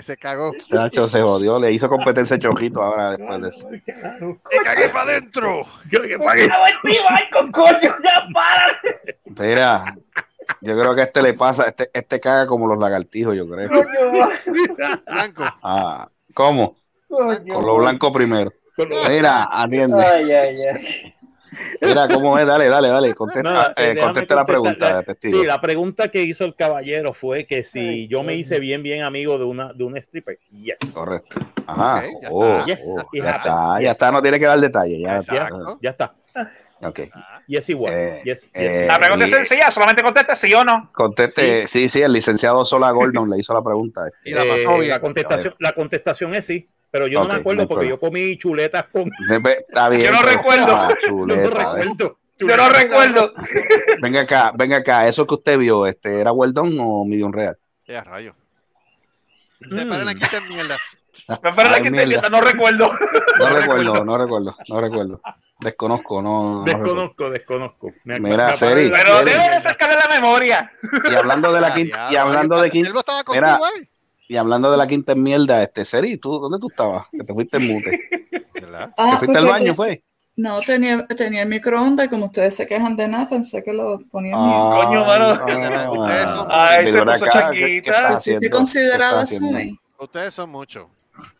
Se cagó. Chacho, se jodió. Le hizo competencia Chojito ahora después de eso. ¡Me cagué para adentro! Espera. Yo creo que este le pasa. Este caga como los lagartijos, yo creo. Blanco. Ah. ¿Cómo? Con lo blanco primero. Mira, atiende. Mira, ¿cómo es? Dale, contesta, no, contesta la pregunta. Testigo. Sí, la pregunta que hizo el caballero fue que si yo me hice bien amigo de un stripper. Yes. Correcto. Ajá. Okay, ya está. Yes, ya está, no tiene que dar detalle. Ya está. Ok. Yes, it was. Yes. La pregunta es sencilla, solamente contesta sí o no. Conteste, sí, el licenciado Solá Gordon le hizo la pregunta. Y la más obvia. La contestación es sí. Pero yo no me acuerdo porque yo comí chuletas con... Yo no recuerdo. Yo no recuerdo. Venga acá. ¿Eso que usted vio, era well done o medium real? Ya, rayo. Separen aquí esta mierda. No recuerdo. Desconozco. Mira, Seri. Pero debe refrescar la memoria. Y hablando de la quinta... Y hablando de la quinta mierda, Seri, ¿tú dónde tú estabas? Que te fuiste en mute. ¿Verdad? ¿Te fuiste al baño, fue? No, tenía el microondas y como ustedes se quejan de nada, pensé que lo ponían bien. Coño, mano. Ay, se puso chaquita. Estoy considerada así. Ustedes son muchos.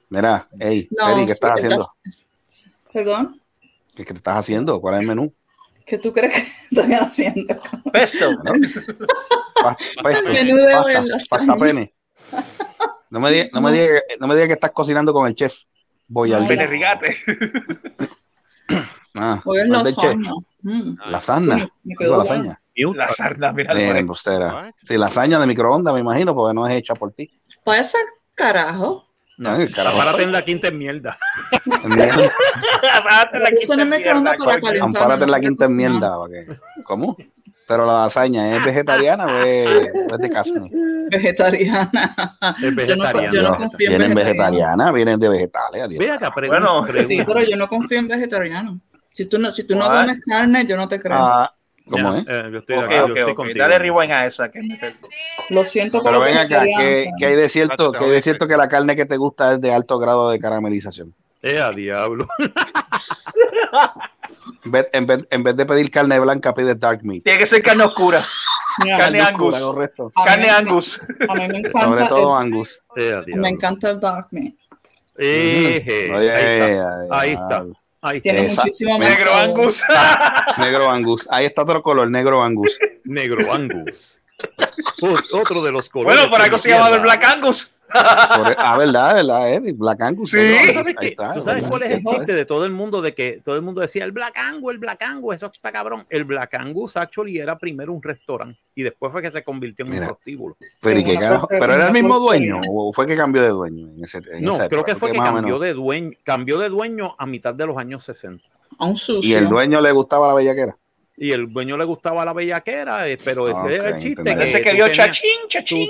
Mira, Seri, ¿qué estás haciendo? ¿Perdón? ¿Qué estás haciendo? ¿Cuál es el menú? ¿Qué tú crees que estoy haciendo? Pesto. Pasta pene. No me diga que estás cocinando con el chef. Voy al benerigate. Voy al lasaña. Lasaña. Lasaña, mira. Sí, lasaña de microondas, me imagino, porque no es hecha por ti. Puede ser, carajo. No, párate en la quinta enmienda. Párate en la quinta enmienda. ¿Cómo? Pero la lasaña, ¿es vegetariana o es de carne? Vegetariana. Yo no confío en vegetariana. Vienen de vegetales. Sí, pero yo no confío en vegetariano. Si tú no comes carne, yo no te creo. ¿Cómo es? Yo estoy dale rewind a esa. Lo siento, pero ven acá, que hay de cierto que la carne que te gusta es de alto grado de caramelización. ¡Ea, diablo! En vez de pedir carne blanca, pide dark meat. Tiene que ser carne oscura. Carne Angus. A mí me encanta. Sobre todo Angus. Me encanta el dark meat. Ahí está. Tiene muchísimo más. Negro Angus. Negro Angus. Ahí está otro color, Negro Angus. Negro Angus. Otro de los colores. Bueno, por algo se llama el Black Angus. ¿Verdad? Black Angus. Sí. ¿Tú sabes cuál es el chiste de todo el mundo? De que todo el mundo decía el Black Angus, eso está cabrón. El Black Angus actually era primero un restaurante y después fue que se convirtió en un prostíbulo. Pero era el mismo dueño o fue que cambió de dueño. Creo que cambió de dueño a mitad de los años 60. Y el dueño le gustaba la bellaquera. Pero ese era el chiste. Ese que vio chachín.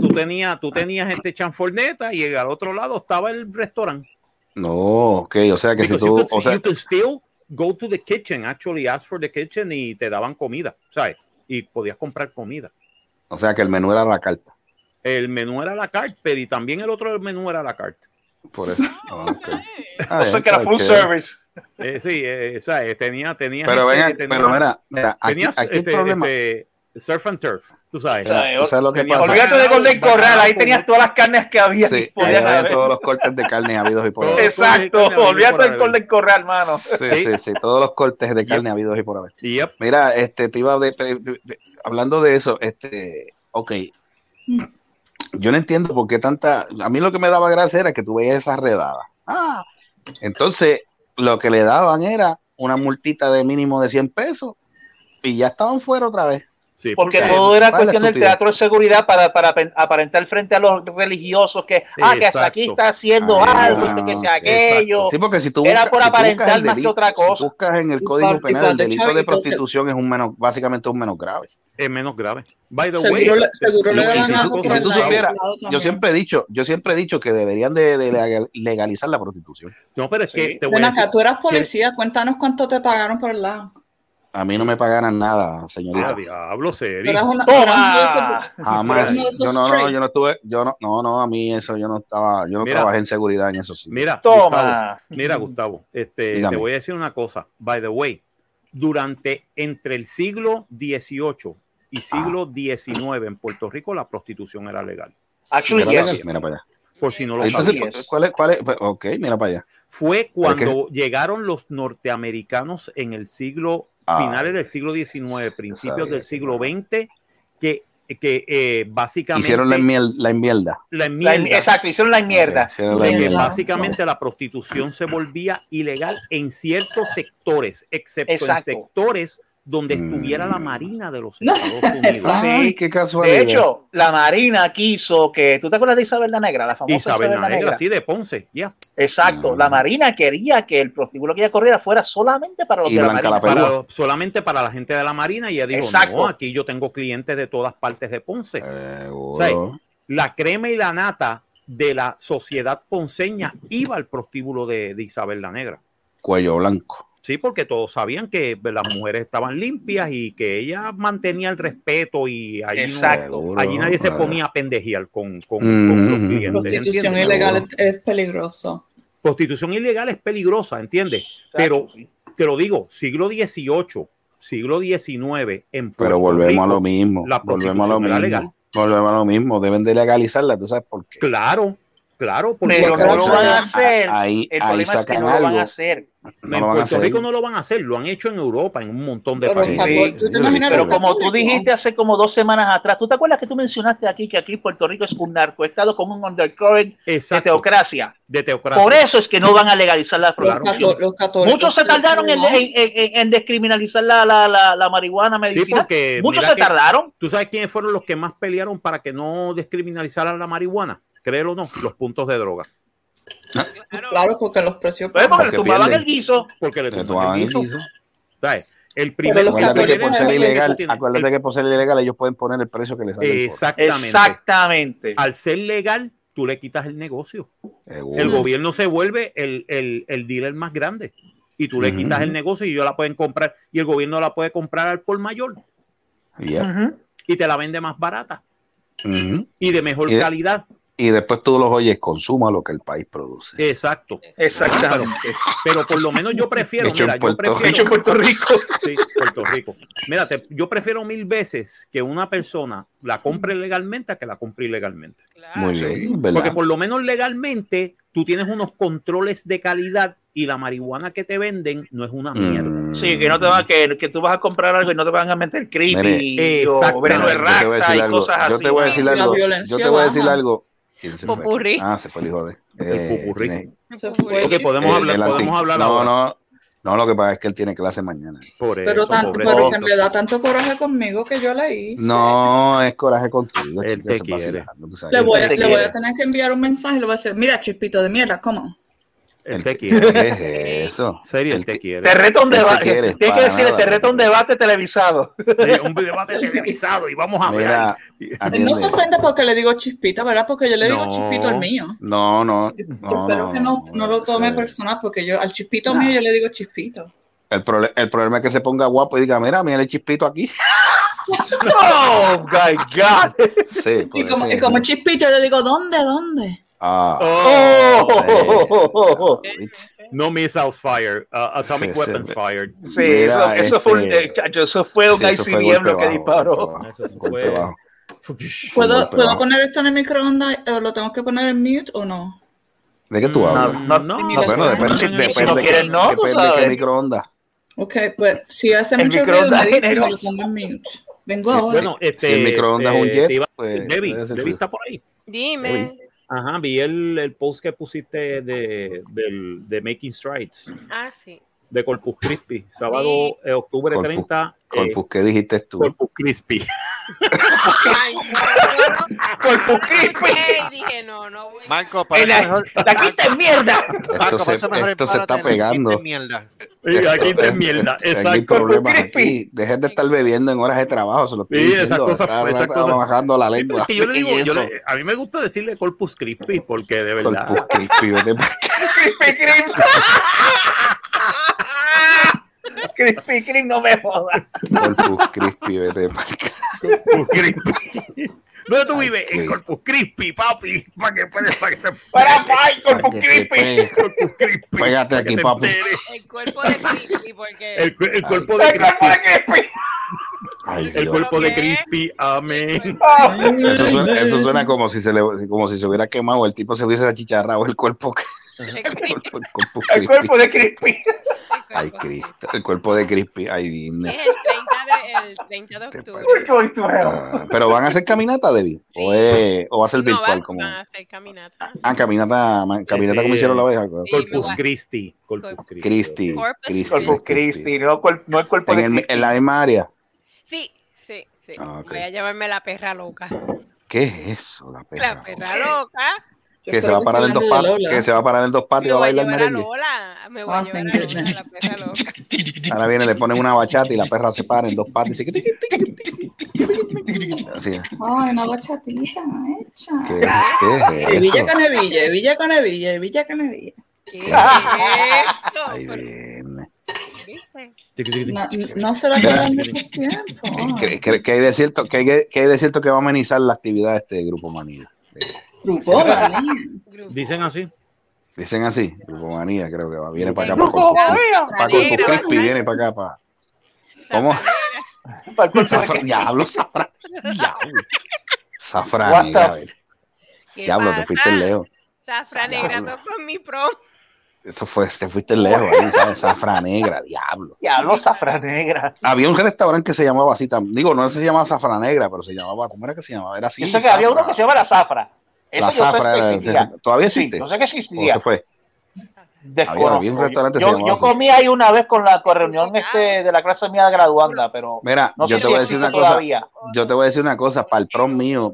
Tú tenías chanforneta y al otro lado estaba el restaurante. No, ok, o sea que you can still go to the kitchen, actually ask for the kitchen y te daban comida, ¿sabes? Y podías comprar comida. O sea que el menú era la carta. Pero y también el otro menú era la carta. Por eso. Okay. Eso que era full service. Tenía. Pero mira, aquí el problema. Surf and turf, tú sabes. ¿Tú sabes lo que pasa? Olvídate de Golden Corral, ahí tenías todas las carnes que había. Sí, había todos los cortes de carne habidos y por haber. Exacto, olvídate del Golden Corral, mano. Sí, todos los cortes de carne habidos y por haber. Yep. Mira, te iba hablando de eso, ok. Yo no entiendo por qué tanta... A mí lo que me daba gracia era que tú veías esas redadas. Entonces, lo que le daban era una multita de mínimo de $100 y ya estaban fuera otra vez. Sí, porque todo era cuestión del teatro de seguridad para aparentar frente a los religiosos que, que hasta aquí está haciendo algo, que sea aquello. Sí, porque si tú buscas, era por aparentar delito, más que otra cosa. Si buscas en el Código Penal, el delito de prostitución es básicamente un menos grave. Es menos grave. By the way, seguro le dan algo. Si tú supieras, yo siempre he dicho que deberían de legalizar la prostitución. No, pero es que te voy a decir. Tú eras policía, cuéntanos cuánto te pagaron por el lado. A mí no me pagaran nada, señorita. Diablo, serio. Jamás. Yo no estuve, a mí eso, yo no trabajé en seguridad en eso. Sí. Mira, Gustavo, te voy a decir una cosa. By the way, entre el siglo XVIII y siglo XIX en Puerto Rico, la prostitución era legal. Actually, yes. Mira para allá. por si no lo sabías. Ok, mira para allá. Fue cuando llegaron los norteamericanos en el siglo, finales del siglo XIX, principios del siglo XX, que básicamente hicieron la enmienda, básicamente la prostitución se volvía ilegal en ciertos sectores, excepto en sectores donde estuviera la Marina de los Estados Unidos. Ay, qué casualidad. De hecho, la Marina quiso que, ¿tú te acuerdas de Isabel La Negra? La famosa Isabel La Negra, sí, de Ponce, Exacto, la Marina quería que el prostíbulo que ella corriera fuera solamente para los de la Marina. Solamente para la gente de la Marina, y ella dijo, no, aquí yo tengo clientes de todas partes de Ponce. O sea, la crema y la nata de la sociedad ponceña iba al prostíbulo de Isabel La Negra. Cuello blanco. Sí, porque todos sabían que las mujeres estaban limpias y que ella mantenía el respeto, y allí, allí nadie se ponía a pendejear con los clientes. Prostitución ilegal es peligroso. Prostitución ilegal es peligrosa, ¿entiendes? Pero te lo digo, siglo XVIII, siglo XIX, en Puerto Rico, a lo mismo. La prostitución era legal. Volvemos a lo mismo, deben de legalizarla, ¿tú sabes por qué? Claro, porque pero no lo van a hacer. El problema es que no lo van a hacer. En Puerto Rico no lo van a hacer, lo han hecho en Europa, en un montón de países. Pero como tú dijiste hace como 2 semanas atrás, ¿tú te acuerdas que tú mencionaste aquí que aquí Puerto Rico es un narcoestado con un undercurrent de teocracia? Por eso es que no van a legalizar la prostitución. Muchos se tardaron en descriminalizar la marihuana medicinal. Sí, muchos se tardaron. ¿Tú sabes quiénes fueron los que más pelearon para que no descriminalizaran la marihuana? Créelo o no, los puntos de droga. Claro, porque los precios... Pero porque le tomaban el guiso. ¿Sabes? El primero, acuérdate que por ser ilegal, ellos pueden poner el precio que les sale. Exactamente. Al ser legal, tú le quitas el negocio. El gobierno se vuelve el dealer más grande. Y tú le quitas el negocio y ellos la pueden comprar. Y el gobierno la puede comprar al por mayor. Y te la vende más barata. Y de mejor calidad. Y después tú los oyes, consuma lo que el país produce. Exacto. Exactamente. Pero por lo menos yo prefiero... Puerto Rico. Mira, yo prefiero 1000 veces que una persona la compre legalmente a que la compre ilegalmente. Claro. Muy bien, ¿verdad? Porque por lo menos legalmente tú tienes unos controles de calidad y la marihuana que te venden no es una mierda. Sí, que no te va, que tú vas a comprar algo y no te van a meter creepy. Exacto. Yo te voy a decir algo. Popurrí. Se fue el hijo de... Popurrí. Porque podemos hablar No, lo que pasa es que él tiene clase mañana. Pero que me da tanto coraje conmigo que yo le hice. No, es coraje contigo. Él te quiere. Le voy a tener que enviar un mensaje y le voy a decir, mira, chispito de mierda, ¿cómo? Él te quiere. ¿Qué es eso? Serio, él te quiere. Te reto un debate. Tienes que decirle, te reto un debate televisado. Un debate televisado y vamos a ver. Él no se ofende porque le digo chispita, ¿verdad? Porque yo le digo chispito al mío. No. Espero que no lo tome personal porque yo al chispito mío yo le digo chispito. El problema es que se ponga guapo y diga, mira el chispito aquí. ¡Oh, my God! Sí, y como chispito yo le digo, ¿dónde? No missiles fired, atomic weapons fired. Sí, mira, eso fue un ICBM lo que disparó. ¿Puedo poner esto en el microondas? ¿Lo tengo que poner en mute o no? ¿De qué tú hablas? No, depende de qué microondas. Ok, pues si hace mucho ruido me dice que lo pongo en mute. Vengo ahora. Bueno, si el microondas es un jet, pues... Debbie está por ahí. Dime. Ajá, vi el post que pusiste de Making Strides. Ah, sí. De Corpus Christi. Sábado, sí. Octubre Corpus, 30. Corpus, ¿qué dijiste tú? Corpus Christi. Ay, no. Corpus Christi. Dije, no voy. Marco, para mejor. La quinta es mierda. Esto se está pegando. Aquí está mierda. Exacto. Corpus Christi. Dejen de estar bebiendo en horas de trabajo. Se lo estoy diciendo. Esa cosa. Bajando la lengua. Sí, yo le digo, a mí me gusta decirle Corpus Christi porque de verdad. Corpus Christi. Crispy. Crispy Cream, no me jodas. Corpus Crispy, vete marca. Corpus Crispy. ¿Dónde tú vives? En Corpus Crispy, papi. Corpus Crispy. Pégate aquí, papi. El cuerpo de Crispy, porque... El cuerpo de Crispy. el cuerpo de Crispy, amén. Eso suena como si se le, como si se hubiera quemado, el tipo se hubiese achicharrado el cuerpo. El cuerpo de Crispy. Ay, Cristo, el cuerpo de Crispy. Ay, Disney. Es el 30 de octubre. Ah, pero van a hacer caminata, Debbie. Sí. O va a ser virtual. No, van a hacer caminata. Ah, caminata sí, como hicieron la vez. Sí, Corpus Christi. Corpus Christi. No el cuerpo de Crispy. En la misma área. Sí. Ah, okay. Voy a llevarme la perra loca. ¿Qué es eso? La perra loca. Que se, que se va a parar en dos patios y va a bailar merengue. Me voy a llevar a la perra loca. Ahora viene, le ponen una bachata y la perra se para en dos patios. Así. Ay, una bachatita hecha. ¿Qué es eso? Villa con hebilla. Ahí viene. No se lo quedan de estos tiempos. ¿Qué hay de cierto que va a amenizar la actividad de este Grupo Manía? Grupo Manía. Dicen así. Grupo Manía, creo que va. Viene para acá. Paco Crispy viene para acá. ¿Cómo? Diablo, Zafra Negra. Diablo, te fuiste lejos. Zafra Negra con mi pro. Eso fue, te fuiste lejos. Zafra Negra, diablo. Diablo, Zafra Negra. Había un restaurante que se llamaba así. Digo, no sé si se llamaba Zafra Negra, pero se llamaba. ¿Cómo era que se llamaba? Era así. Yo sé que había uno que se llamaba La Zafra. La Zafra todavía existe. Sí, no sé qué existía. Había un restaurante yo comí ahí una vez con la reunión de la clase mía de graduanda, pero mira, no yo sé te voy a decir una cosa. Todavía. Yo te voy a decir una cosa, para el prom mío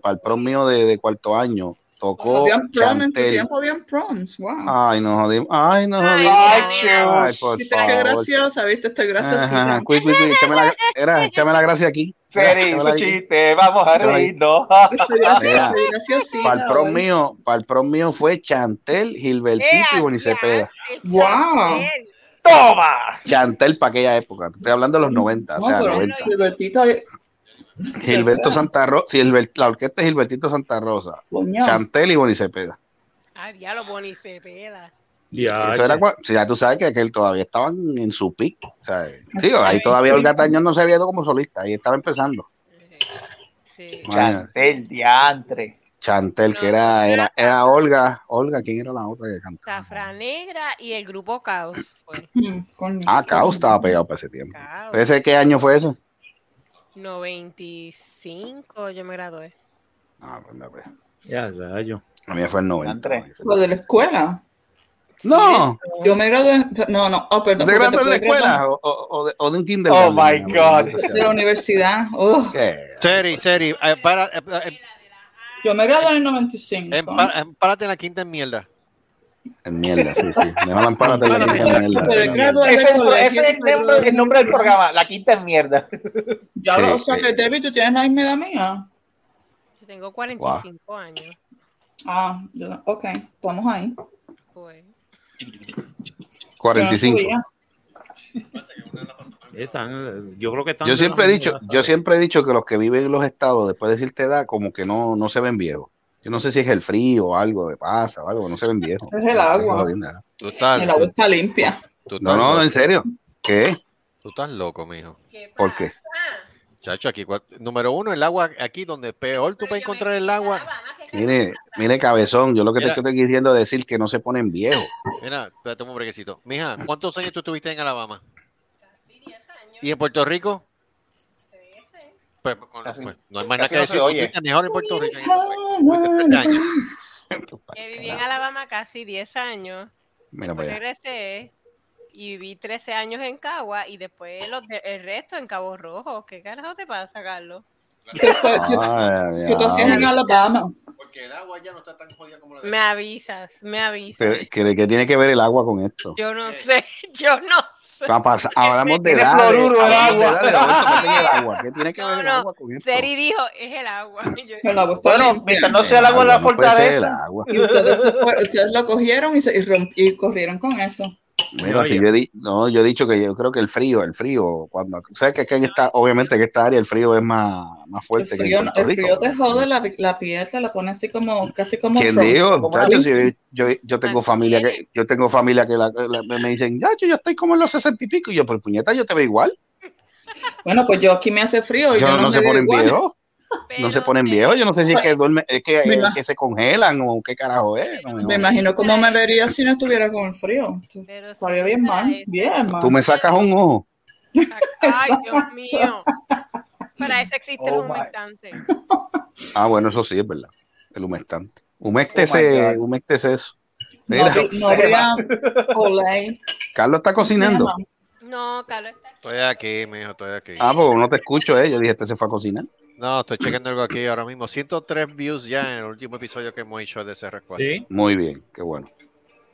de cuarto año, tocó Chantel. En tu tiempo habían proms, wow. Ay, nos jodimos. Ay, por favor. Qué graciosa, viste, estoy graciosita. Échame la gracia aquí. Feliz chiste, vamos a reírnos. Para el prom mío fue Chantel, Gilbertito y Bonicepeda. ¡Wow! ¡Toma! Chantel para aquella época, estoy hablando de los 90. No, o sea, pero 90. Gilberto Santa Rosa, la orquesta de Gilbertito Santa Rosa, Coño. Chantel y Bonicepeda. Ah, diablo, Bonicepeda. Eso era ya tú sabes que él todavía estaban en su pico. Tío, ahí todavía Olga Tañón no se había ido como solista, ahí estaba empezando. Sí. Chantel, diantre. Chantel, que era Olga, ¿quién era la otra que cantaba? Zafra Negra y el grupo Caos. Caos estaba pegado para ese tiempo. ¿Ese qué año fue eso? 95, yo me gradué. Ah, pues la verdad. Ya, yo. A mí fue el 90. ¿Lo de la escuela? No. Yo me gradué. No, perdón. ¿Te graduaste de la escuela o de un kindergarten? Oh, my God. De la universidad. Seri. Yo me gradué en el 95. Empárate en la quinta en mierda. En mierda, sí. Mejor empárate en la quinta en mierda. Ese es el nombre del programa, la quinta en mierda. Ya lo sé, que Debbie, tú tienes la misma edad mía. Yo tengo 45 años. Ah, ok. Estamos ahí. 45. Yo siempre he dicho que los que viven en los estados después de cierta edad como que no se ven viejos. Yo no sé si es el frío o algo que pasa o algo, no se ven viejos. Es el agua. El agua está limpia. No, en serio. ¿Qué? Tú estás loco, mijo. ¿Por qué? Chacho, aquí, número uno, el agua, aquí donde peor tú puedes encontrar el agua. Mire, cabezón, yo lo que te estoy diciendo es decir que no se ponen viejos. Mira, espérate un brequecito. Mija, ¿cuántos años tú estuviste en Alabama? Casi 10 años. ¿Y en Puerto Rico? 13. Pues, no hay más nada que decir. Estuviste mejor en Puerto Rico. Viví en Alabama casi 10 años. Mira, pues regresé. Y viví 13 años en Cagua y después el resto en Cabo Rojo. ¿Qué carajo te pasa, Carlos? ¿Qué pasó en Alabama? Porque el agua ya no está tan jodida como la de... Me avisas. ¿Qué tiene que ver el agua con esto? Yo no sé. Hablamos de edad. ¿Qué tiene que ver el agua con esto? Seri dijo, es el agua. Bueno, mientras no sea el agua en la Fortaleza. Y ustedes lo cogieron y corrieron con eso. Bueno, si yo he dicho que yo creo que el frío, cuando sabes que obviamente en esta área el frío es más fuerte el frío, que en Puerto Rico. El frío te jode la piel, se la pone así como casi como. ¿Quién dijo? Yo tengo familia que me dicen, yo estoy como en los 60 y pico, y yo, pero puñeta, yo te veo igual. Bueno, pues yo aquí me hace frío. Y yo no se ponen viejos. No se ponen viejos. Yo no sé si es que duerme, es que se congelan o qué carajo es. No me imagino cómo me vería si no estuviera con el frío. Estaría bien mal. Bien mal. Tú me sacas un ojo. Ay, Dios mío. Para eso existe el humectante. Ah, bueno, eso sí es verdad. El humectante. Humectese eso. Mira. No vean. Carlos está cocinando. No, Carlos está aquí. Estoy aquí, mijo, estoy aquí. Ah, pues no te escucho, Yo dije, este se fue a cocinar. No, estoy chequeando algo aquí ahora mismo. 103 views ya en el último episodio que hemos hecho de CR4. Sí. Muy bien, qué bueno.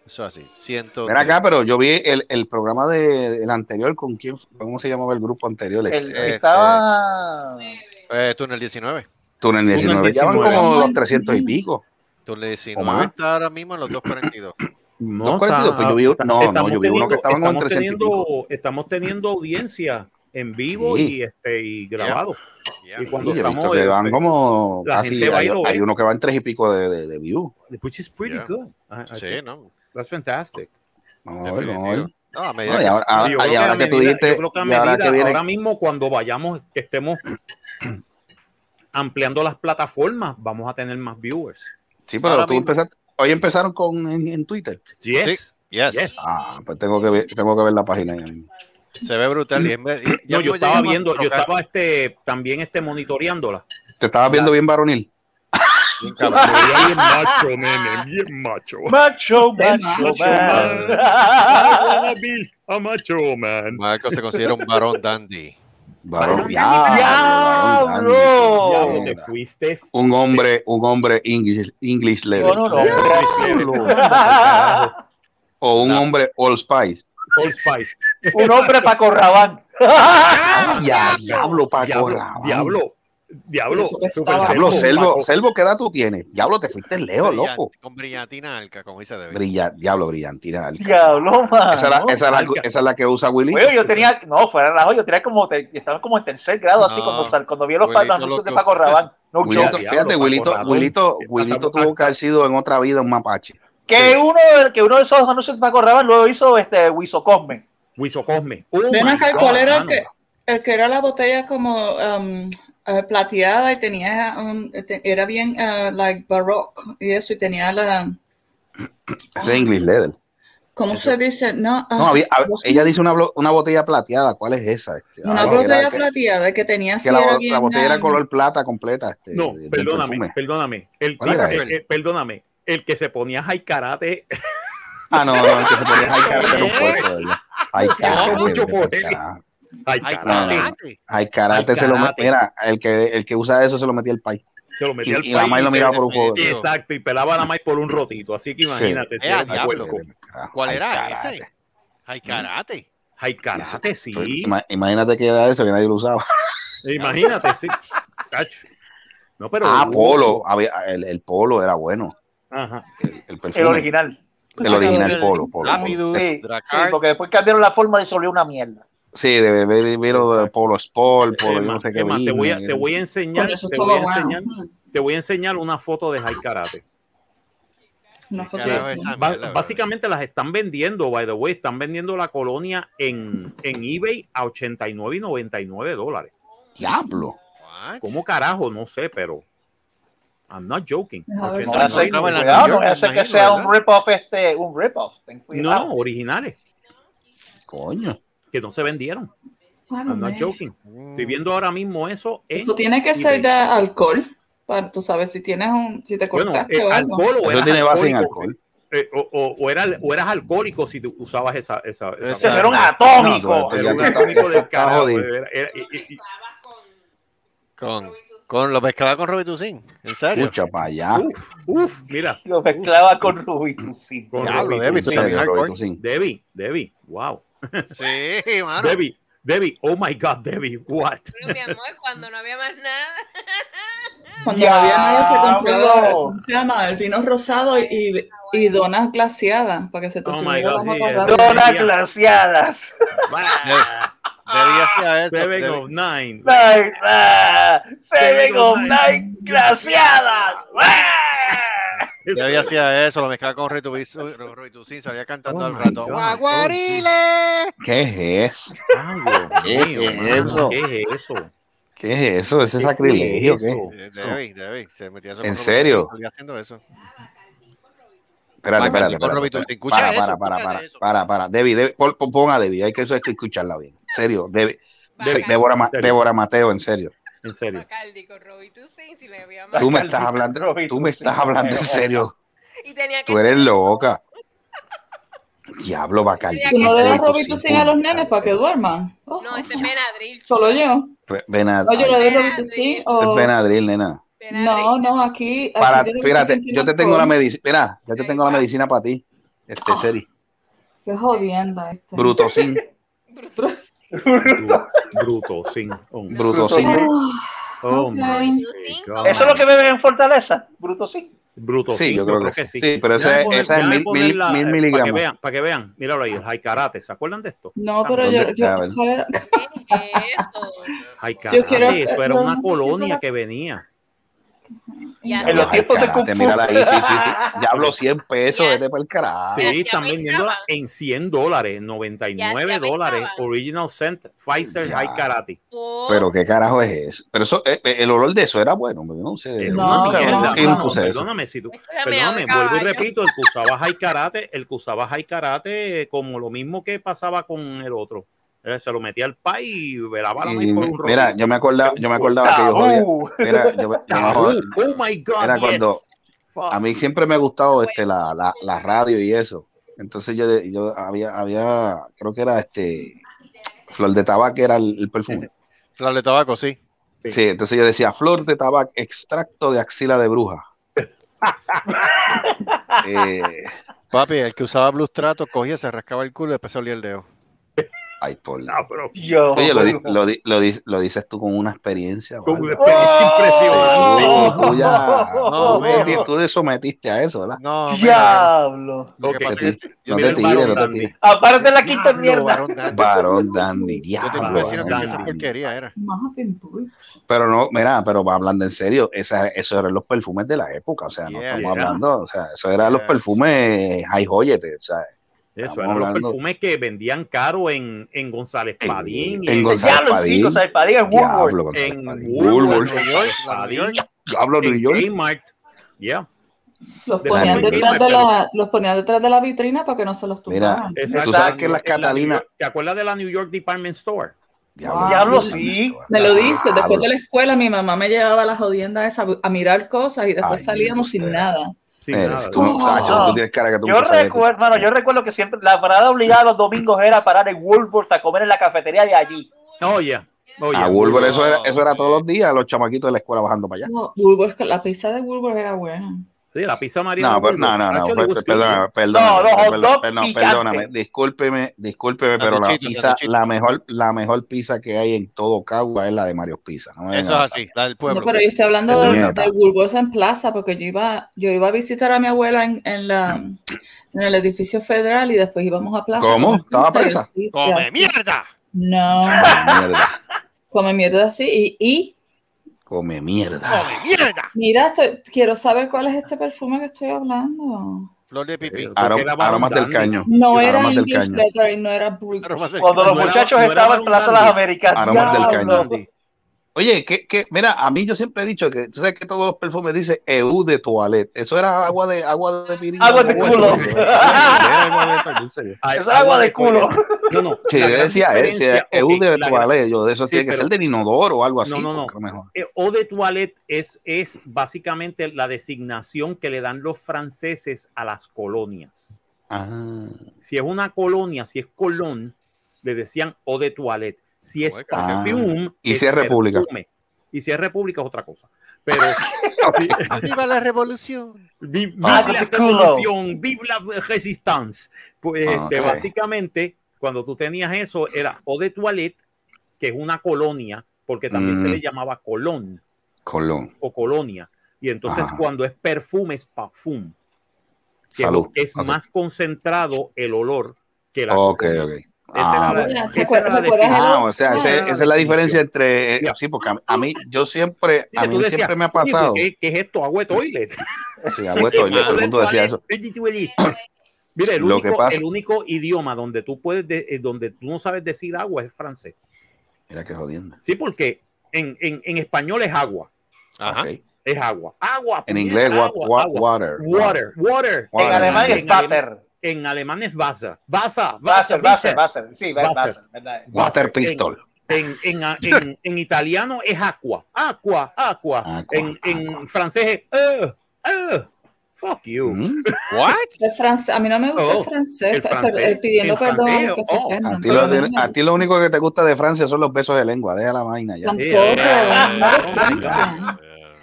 Eso así, 103. Mira acá, pero yo vi el programa del anterior, ¿con quién? ¿Cómo se llamaba el grupo anterior? Estaba... Túnel 19. Túnel 19, ya van como los 300 y pico. Túnel 19 está ahora mismo en los 242. No, 242, pues yo vi, yo vi uno que estaba en 300. Estamos teniendo audiencia en vivo y grabado. Y cuando estamos van como casi, hay uno que va en 3 y pico de view. Which is pretty good. Sí, no. That's fantastic. No. Ahora que tú dijiste, ahora mismo cuando vayamos, que estemos ampliando las plataformas, vamos a tener más viewers. Sí, pero ahora tú empezaste. Hoy empezaron con en Twitter. Yes. Ah, pues tengo que ver la página. Se ve brutal. Yo estaba monitoreándola. Te estabas viendo bien varonil. Bien macho, man. Marco se considera un varón dandy. Varón, te fuiste. Un hombre English Leather. O un hombre Old Spice. Un hombre Paco Rabán. Diablo, Paco Rabán. Diablo, Selvo, ¿qué edad tú tienes? Diablo, te fuiste lejos, loco. Con brillantina alca, como dice David. Diablo, brillantina alca. Diablo, man. Esa es la que usa Willy. Bueno, yo tenía, no, fuera de relajo, yo tenía como, estaba como en tercer grado, así, cuando vi los anuncios de Paco Rabán. No, Willito, fíjate, Willito tuvo que haber sido en otra vida un mapache. Que uno de esos anuncios de Paco Rabán luego hizo Wisocosme. Ven acá, ¿cuál era el que era la botella como... plateada y tenía era bien like baroque y eso, y tenía la ese English Leather, ¿cómo eso se dice? Ella dice una botella plateada. ¿Cuál es esa? Una botella plateada que tenía que la botella era color plata completa. Perdóname. Perdóname, el que se ponía Hai Karate. Ah, no, el que se ponía Hai Karate no puede ser. Hay karate. Mira, el que usa eso se lo metía el pay. Y la maíz lo miraba por un juego. Exacto, y pelaba la maíz por un rotito. Así que imagínate. ¿Cuál era ese? Hay karate, sí. Imagínate que era eso, que nadie lo usaba. Imagínate, sí. No, pero polo. El polo era bueno. Ajá. El original. El original polo. Sí, porque después cambiaron la forma y se volvió una mierda. Sí, de beber Polo Sport, Polo, no sé qué. Te voy a enseñar una foto de Hai Karate. Básicamente las están vendiendo, by the way, están vendiendo la colonia en eBay a $89.99. Diablo. ¿Cómo carajo? No sé, pero I'm not joking. No hace que sea un rip-off, No, originales. Coño. Que no se vendieron. I'm not joking. Estoy viendo ahora mismo eso. Eso tiene que ser de alcohol. Para, tú sabes, si te cortaste alcohol o eras alcohólico. O eras alcohólico si usabas esa era un atómico. No, era un atómico del carajo. Lo mezclaba con Robitussin, ¿en serio? Mucha para allá. Uf, mira. Lo mezclaba con Robitussin. Debbie, wow. Sí, mano. Debbie, oh my God, Debbie, what? Pero, mi amor, cuando no había más nada. Cuando no había nada se compraba, ¿cómo se llama? El vino rosado y donas glaciadas, para que se te donas glaciadas. Debía ser eso. Seven of Nine glaciadas. Ya había hacía eso, lo mezclaba con Robitussin, salía cantando al ratón. ¡Aguarile! ¿Qué es eso? ¿Qué es eso? Ese sacrilegio. David, se metía eso. ¿En serio? Salía haciendo eso. Espérate. Para. Debbie, pon a Debbie, hay que escucharla bien. En serio, Débora Mateo, en serio. En serio. Bacardi con Robitussin, si le había mal. Tú me estás hablando en serio. Y tenía que... Tú eres loca. Diablo, Bacardi. Tú no le das Robitussin a los nenes para que duerman. Oh. No, ese es Benadryl. Solo yo. Benadryl. No, yo le doy Robitussin o... Benadryl, nena. No, aquí... Espérate, yo te tengo la medicina. Espera, ya te tengo la medicina para ti. Seri. Qué jodienda este. Brutosin. Oh, ¿eso es lo que beben en Fortaleza? Brutosin. Sí, yo creo que sí. Sí, pero esa es 1000 miligramos. Para que vean, míralo ahí, el Hai Karate. ¿Se acuerdan de esto? No, pero yo Hai Karate, eso era una colonia que venía. En los tiempos de Kung Fu. Mírala ahí, sí. Ya hablo $100, vete para el carajo. Sí, están vendiéndola en $100, $99, Original Scent, Pfizer Hai Karate. Pero qué carajo es eso. Pero eso, el olor de eso era bueno, no sé. Perdóname, vuelvo y repito, el que usaba Hai Karate, como lo mismo que pasaba con el otro. Se lo metía al pay y velaba la mano por un rollo. Mira, yo me acordaba que yo jodía. Mira, oh my God, era cuando a mí siempre me ha gustado la radio y eso. Entonces yo había creo que era Flor de Tabaco era el perfume. Flor de Tabaco, sí. Sí, entonces yo decía Flor de Tabaco, extracto de axila de bruja. Papi, el que usaba Blue Strato cogía, se rascaba el culo y después se olía el dedo. Ay, por no, pero Dios. Oye, lo dices tú con una experiencia. ¿Vale? Con una experiencia impresionante. Sí, tú te sometiste a eso, ¿verdad? No, diablo. No te tires. Aparte la quinta mierda. Varón Dandy, diablo. Pero no, mira, pero hablando en serio, eso eran los perfumes de la época. O sea, no estamos hablando, o sea, eso eran los perfumes high joyete, o sea. Eso eran los perfumes que vendían caro en González Padín. En González Padín, en Woolworth. En Woolworth. Yeah. Los ponían detrás de la vitrina para que no se los tumbaran. Tú sabes que las Catalinas... ¿Te acuerdas de la New York Department Store? Diablo, sí. Me lo dice. Después de la escuela, mi mamá me llevaba las jodiendas esas a mirar cosas y después salíamos sin nada. Yo recuerdo que siempre la parada obligada los domingos era parar en Woolworth a comer en la cafetería de allí. A Woolworth eso era todos los días, los chamaquitos de la escuela bajando para allá. No, Woolworth, la pizza de Woolworth era buena. Sí, la pizza marina. Perdóname. Discúlpeme, pero la mejor pizza que hay en todo Cagua es la de Mario Pizza. No eso es así, la del pueblo. No, pero yo estoy hablando de Woolworth en Plaza, porque yo iba a visitar a mi abuela en el edificio federal y después íbamos a Plaza. ¿Cómo? ¿Estaba presa? ¡Come mierda! No. Come mierda, sí. Y Come mierda. Mira, quiero saber cuál es este perfume que estoy hablando. Flor de pipí. Aromas del caño. No era English Leather, no era Brut. Cuando los muchachos estaban en Plaza de las Américas. Aromas del caño. Oye, que mira, a mí yo siempre he dicho que tú sabes que todos los perfumes dicen EU de toilette. Eso era agua de pirina. Agua de culo. Eso es agua de culo. No. Sí, yo decía EU de toilette. Yo de eso tiene que ser del inodoro o algo así. No. O de toilette es básicamente la designación que le dan los franceses a las colonias. Ah. Si es una colonia, si es Colón, le decían o de toilette. Si es Pacifium, y si es República. Perfume. Y si es República es otra cosa. Pero sí. Viva la revolución. Viva la resistance. Pues básicamente, cuando tú tenías eso, era o de toilette, que es una colonia, porque también se le llamaba Colón. O colonia. Y entonces cuando es perfume, es parfum. Que es más concentrado el olor que la colonia. Esa es la diferencia entre sí, porque a mí yo siempre a mí decías, siempre me ha pasado ¿qué es esto? Agua toilet. Sí, agua toilet, todo el mundo decía eso. Mira, el único idioma donde tú puedes donde tú no sabes decir agua es el francés. Mira qué jodienda. Sí, porque en español es agua. Ajá. Okay. Es agua. Agua. En inglés water. Water. En alemán es water. En alemán es Wasser. Wasser. Sí, verdad. Water pistol. En italiano es aqua. Aqua. En francés es fuck you. What? A mí no me gusta el francés. Pidiendo perdón. A ti lo único que te gusta de Francia son los besos de lengua. Deja la vaina ya. Tampoco.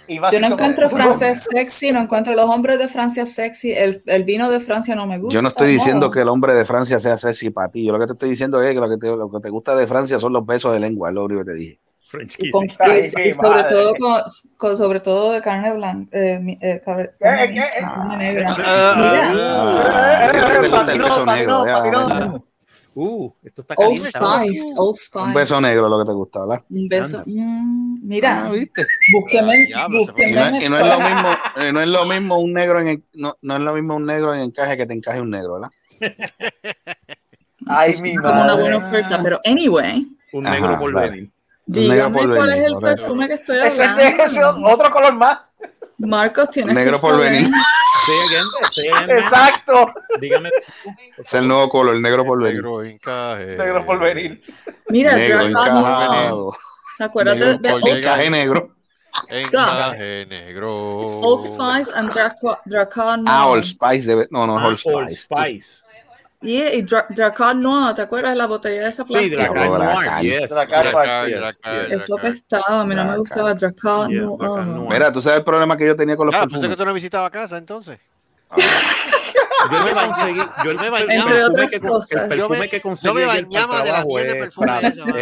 Yo no encuentro francés sexy, no encuentro los hombres de Francia sexy, el vino de Francia no me gusta. Yo no estoy diciendo que el hombre de Francia sea sexy para ti, yo lo que te estoy diciendo es que lo que te gusta de Francia son los besos de lengua, es lo único que te dije. Y sobre todo de carne blanca, carne negra. Mira, te gusta el beso negro. Esto está caliente. Old Spice. Un beso negro es lo que te gusta, ¿verdad? Un beso. Mira, ¿viste? Búsqueme. Y no es lo mismo un negro en el, no es lo mismo un negro en encaje que te encaje un negro, ¿verdad? Ay, mi madre. Como una buena oferta, pero anyway. Un negro por venir. Dígame cuál es el perfume que estoy hablando. Ese otro color más. Marcos, tienes negro por venir. Exacto. Dígame. Es el nuevo color, el negro por venir. Negro por venir. Mira, negro encajado. Acuérdate de encaje negro. Encaje negro. Old Spice and Drakkar Noir. Old Spice Old Spice. Y Drakkar Noir, ¿te acuerdas de la botella de esa plástica? Sí, Drakkar Noir. Eso que estaba, a mí no me gustaba Drakkar Noir. Mira, tú sabes el problema que yo tenía con los perfumes. Pensé que tú no visitabas casa, entonces. Yo me bañaba. Entre otras cosas. El perfume que conseguí es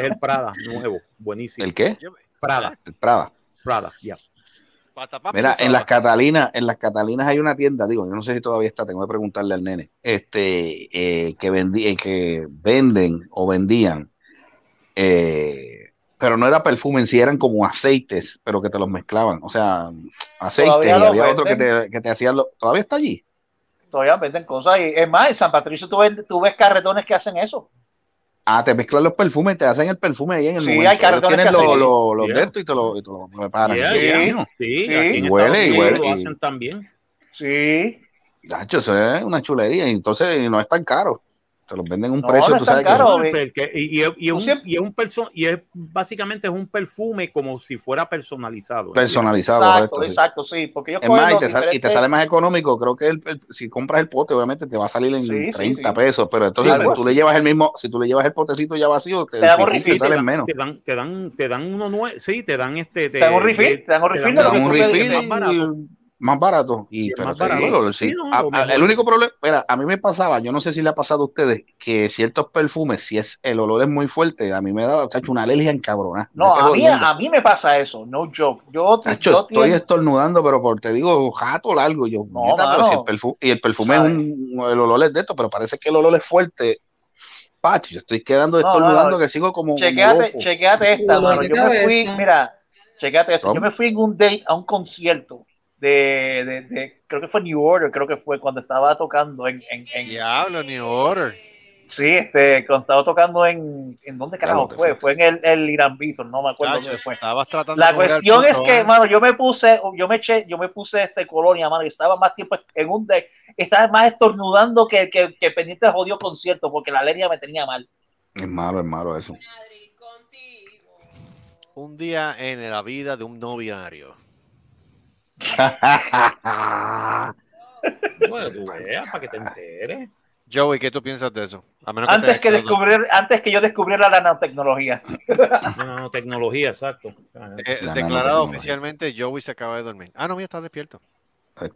el Prada, nuevo, buenísimo. ¿El qué? Prada, ya. Mira, en las Catalinas hay una tienda, digo, yo no sé si todavía está, tengo que preguntarle al nene, que venden o vendían, pero no era perfume en sí, eran como aceites, pero que te los mezclaban, o sea, aceites, y había otro que te hacían, ¿todavía está allí? Todavía venden cosas, y es más, en San Patricio tú ves carretones que hacen eso. Ah, te mezclan los perfumes, te hacen el perfume ahí en el momento. Hay carretones que hacen los de esto y te lo preparan. Sí. Y huele. Lo hacen también. Sí. Nacho, eso es una chulería. Entonces no es tan caro. Te los venden a un precio, tú sabes que... Y es básicamente es un perfume como si fuera personalizado. Exacto, sí. Porque es más, y te sale más económico. Creo que si compras el pote, obviamente te va a salir en 30 pesos, pero entonces si tú le llevas el potecito ya vacío, te salen menos. Te dan uno nuevo, sí, te dan este... Te dan un refill más barato. El único problema, mira, a mí me pasaba, yo no sé si le ha pasado a ustedes, que ciertos perfumes, si es el olor es muy fuerte, a mí me da una alergia encabronada. No, a mí me pasa eso, no joke. Yo estoy estornudando, pero te digo, jato largo. Yo, pero si el perfume es el olor es de esto, pero parece que el olor es fuerte. Pacho, yo estoy quedando estornudando que sigo como chequéate esta, mano. Yo me fui en un date a un concierto. Creo que fue New Order, cuando estaba tocando en Diablo, New Order. Sí, cuando estaba tocando en ¿dónde carajo fue? Fue en el Irán Vitor, no me acuerdo dónde fue. La cuestión es que, mano, yo me puse colonia, mano, y estaba más tiempo en un deck, estaba más estornudando que pendiente de jodido concierto, porque la alergia me tenía mal. Es malo eso. Un día en la vida de un no binario. Bueno, tú veas para que te enteres. Joey, ¿qué tú piensas de eso? Antes que yo descubriera la nanotecnología. Exacto. Declarado oficialmente, Joey se acaba de dormir. Ah, no, mira, está despierto. Que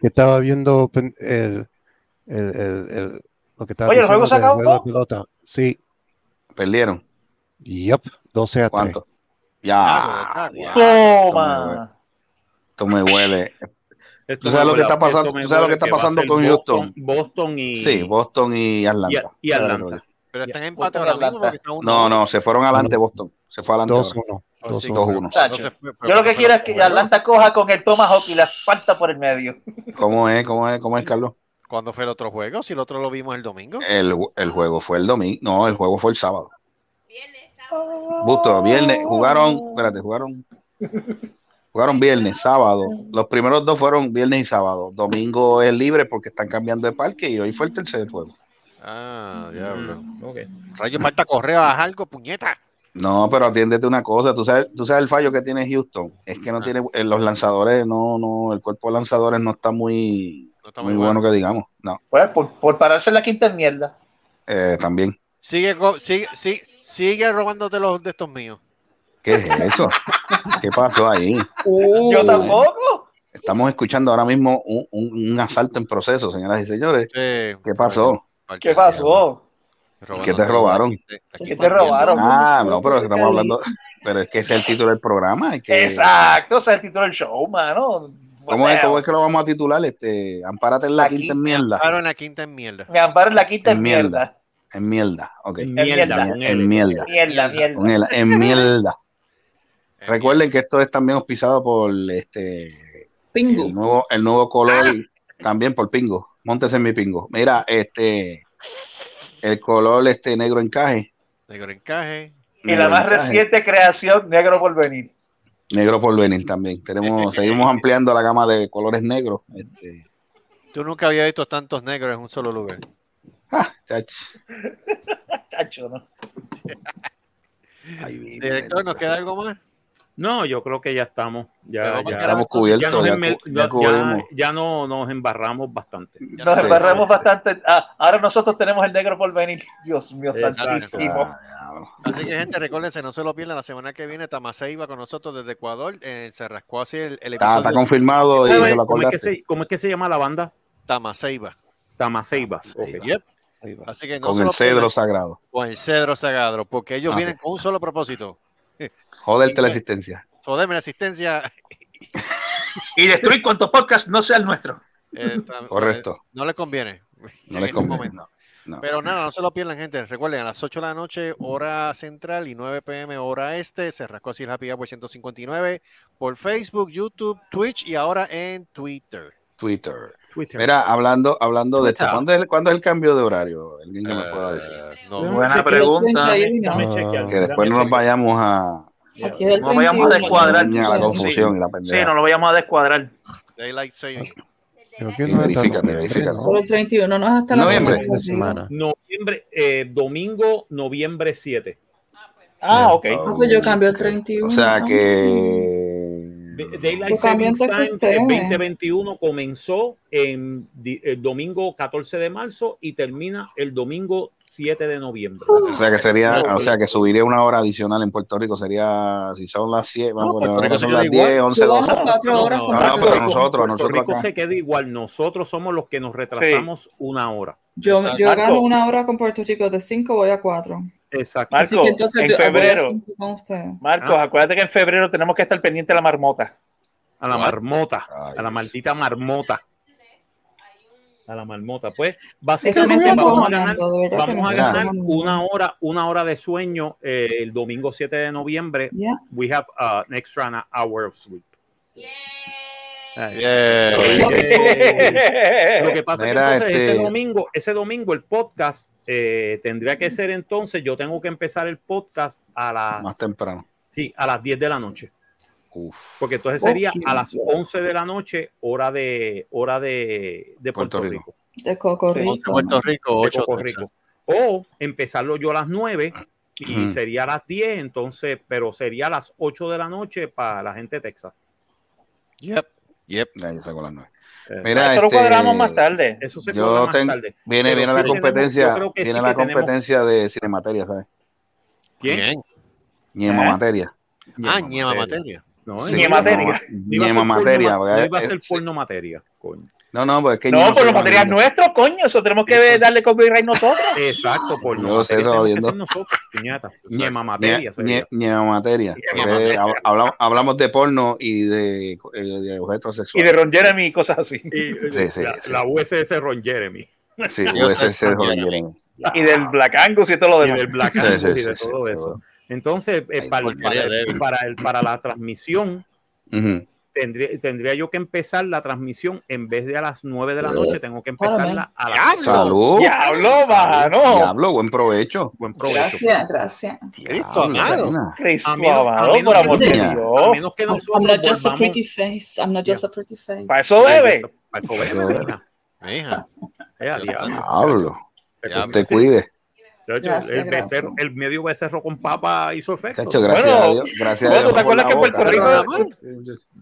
estaba viendo lo que estaba. Oye, ¿el juego se acabó? Sí. Perdieron. Yep, 12-3. ¿Cuánto? Ya, toma. Esto me huele. Esto, o sea, lo que está pasando, o sea, lo que está pasando con Houston. Boston y Atlanta. Y Atlanta. Pero están en empate ahora mismo. No, se fueron adelante Boston. Se fue adelante 2-1. Yo lo que quiero es que Atlanta coja con el Tomahawk y la falta por el medio. ¿Cómo es, Carlos? ¿Cuándo fue el otro juego? Si el otro lo vimos el domingo. El juego fue el domingo. No, el juego fue el sábado. Viernes, jugaron viernes, sábado. Los primeros dos fueron viernes y sábado. Domingo es libre porque están cambiando de parque y hoy fue el tercer juego. Ah, diablo. Okay. Rayo, falta correr, haz algo, puñeta. No, pero atiéndete una cosa. Tú sabes el fallo que tiene Houston. Es que no tiene los lanzadores, no, el cuerpo de lanzadores no está muy bueno que digamos. No. Pues por pararse en la quinta mierda. También. Sigue robándote los de estos míos. ¿Qué es eso? ¿Qué pasó ahí? Yo tampoco. Estamos escuchando ahora mismo un asalto en proceso, señoras y señores. Sí, ¿qué pasó? ¿Qué pasó? ¿Qué te robaron? ¿Qué te robaron? Ah, no, pero estamos hablando. Pero es que ese es el título del programa. Exacto, ese es el título del show, mano. ¿Cómo es que lo vamos a titular? Ampárate en la quinta enmienda. Me amparo en la quinta enmienda. En mierda. Recuerden que esto es también auspiciado por Pingo. El nuevo color también por Pingo. Móntese en mi Pingo. Mira, el color negro encaje. Y la más reciente creación, Negro por Venir. Negro por Venir también. Seguimos ampliando la gama de colores negros. Tú nunca habías visto tantos negros en un solo lugar. Ah, chacho, ¿no? Director, ¿nos queda algo más? No, yo creo que ya estamos. Ya estamos cubiertos. Ya no nos embarramos bastante. Nos embarramos bastante. Ah, ahora nosotros tenemos el Negro por Venir. Dios mío, santísimo. Así que, gente, recuérdense, no se lo pierdan. La semana que viene, Tamaseiba con nosotros desde Ecuador. Se rascó así el episodio. Está confirmado. ¿Cómo es que se llama la banda? Tamaseiba. Okay. Yep. Así que no con el cedro sagrado. Con el cedro sagrado, porque ellos vienen con un solo propósito. Joderte la existencia. Joderme la existencia. Y destruir cuantos podcasts no sea el nuestro. Correcto. No les conviene. No les conviene. Pero nada, no se lo pierdan, gente. Recuerden, a las 8 de la noche, hora central, y 9 p.m. hora este. Se rascó así el Happy Hour 159 por Facebook, YouTube, Twitch y ahora en Twitter. Mira, hablando de esto, ¿cuándo es el cambio de horario? ¿Alguien que me pueda decir? Buena pregunta. Que después no nos vayamos a... No nos vayamos a descuadrar. La confusión y la pendeja. Sí, no lo vayamos a descuadrar. Daylight saving. Verifícate. Por el 31, no es hasta la semana. Noviembre, domingo, noviembre 7. Ah, ok. Pues yo cambio el 31. O sea que... Daylight Saving Time 2021 comenzó el domingo 14 de marzo y termina el domingo 7 de noviembre. O sea que subiría una hora adicional en Puerto Rico. Sería, si son las 7, son las 10, 11, 12. Puerto Rico acá se queda igual. Nosotros somos los que nos retrasamos una hora. Yo gano una hora con Puerto Rico. De 5 voy a 4. Exacto. Marcos, acuérdate que en febrero tenemos que estar pendiente a la marmota. A la maldita marmota. Pues básicamente vamos a ganar una hora de sueño el domingo 7 de noviembre. Yeah. We have an extra hour of sleep. Yeah. Lo que pasa es que ese domingo el podcast tendría que ser, entonces yo tengo que empezar el podcast más temprano. Sí, a las 10 de la noche. Uf. Porque entonces sería a las 11 de la noche hora de Puerto Rico. De Cocorrico. Sí, Puerto Rico. O empezarlo yo a las 9 y sería a las 10, entonces, pero sería a las 8 de la noche para la gente de Texas. Yep, yo saco las 9. Mira, eso lo cuadramos más tarde. Eso se cuadra más tarde. Viene la competencia, de Cinemateria, ¿sabes? ¿Quién? Ñema Materia. Ah, Ñema Materia. No, Cinemateria. Cinemateria. No iba a ser porno materia, coño. No, pues es que no, por los materiales nuestros, coño, eso tenemos que darle copyright nosotros. Exacto, por nosotros, piñata. Ñema materia. Hablamos de porno y de objetos sexuales. Y de Ron Jeremy y cosas así. Sí. La USS Ron Jeremy. Sí, USS Ron Jeremy. Y del Black Angus y todo lo demás. Y del Black Angus y de todo eso. Entonces, para la transmisión, tendría yo que empezar la transmisión en vez de a las 9 de la noche, tengo que empezarla a las 9. ¡Diablo, bajano! ¡Diablo, buen provecho! Gracias. ¡Cristo amado! ¡Cristo amado, por amor de Dios! A menos que nosotros I'm not just a pretty face. I'm not just a pretty face. ¡Para eso bebe! ¡Para eso bebe! ¡Hija! ¡Diablo! ¡Te cuide! El medio becerro con papa hizo efecto. Chacho, gracias a Dios.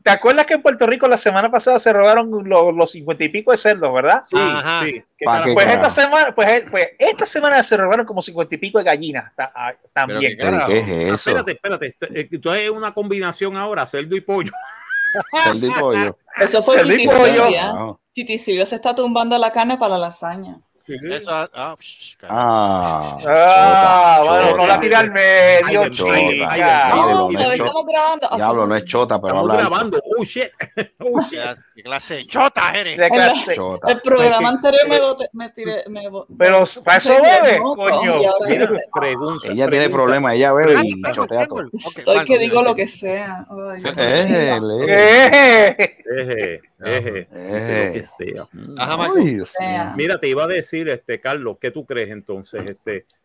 ¿Te acuerdas que en Puerto Rico la semana pasada se robaron los 50 y pico de cerdos, ¿verdad? Sí. Ajá, sí. Esta semana se robaron como 50 y pico de gallinas también. ¿Qué es eso? Espérate. Tú hay una combinación ahora, cerdo y pollo. Cerdo y pollo. Eso fue Titi Silvia. Titi Silvia se está tumbando la carne para la lasaña. Eso, bueno, no la tira al medio. Estamos grabando. Diablo, no es chota, pero estamos grabando. Oh shit. ¿Qué clase de chota eres? El programa anterior me tiré. Pero para eso bebe, coño. Ella tiene problemas, ella bebe y chotea todo. Estoy que digo lo que sea. Mira, te iba a decir, Carlos, ¿qué tú crees entonces?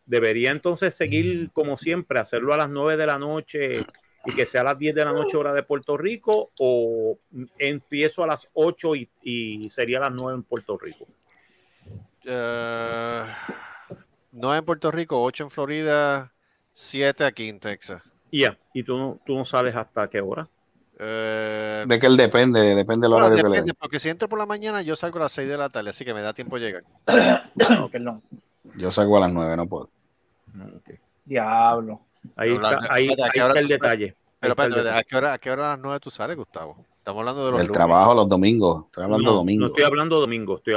Debería entonces seguir como siempre, hacerlo a las 9 de la noche y que sea a las 10 de la noche hora de Puerto Rico, o empiezo a las 8 y sería a las 9 en Puerto Rico. 9 en Puerto Rico, 8 en Florida, 7 aquí en Texas. Yeah. ¿Y tú no sales hasta qué hora? De que él depende de la hora de pelea. Porque si entro por la mañana, yo salgo a las 6 de la tarde, así que me da tiempo de llegar. No. Yo salgo a las 9, no puedo. Okay. Diablo. Ahí está el detalle. Pero ¿a qué hora a las 9 tú sales, Gustavo? Estamos hablando de del trabajo los domingos. No estoy hablando de domingo. Está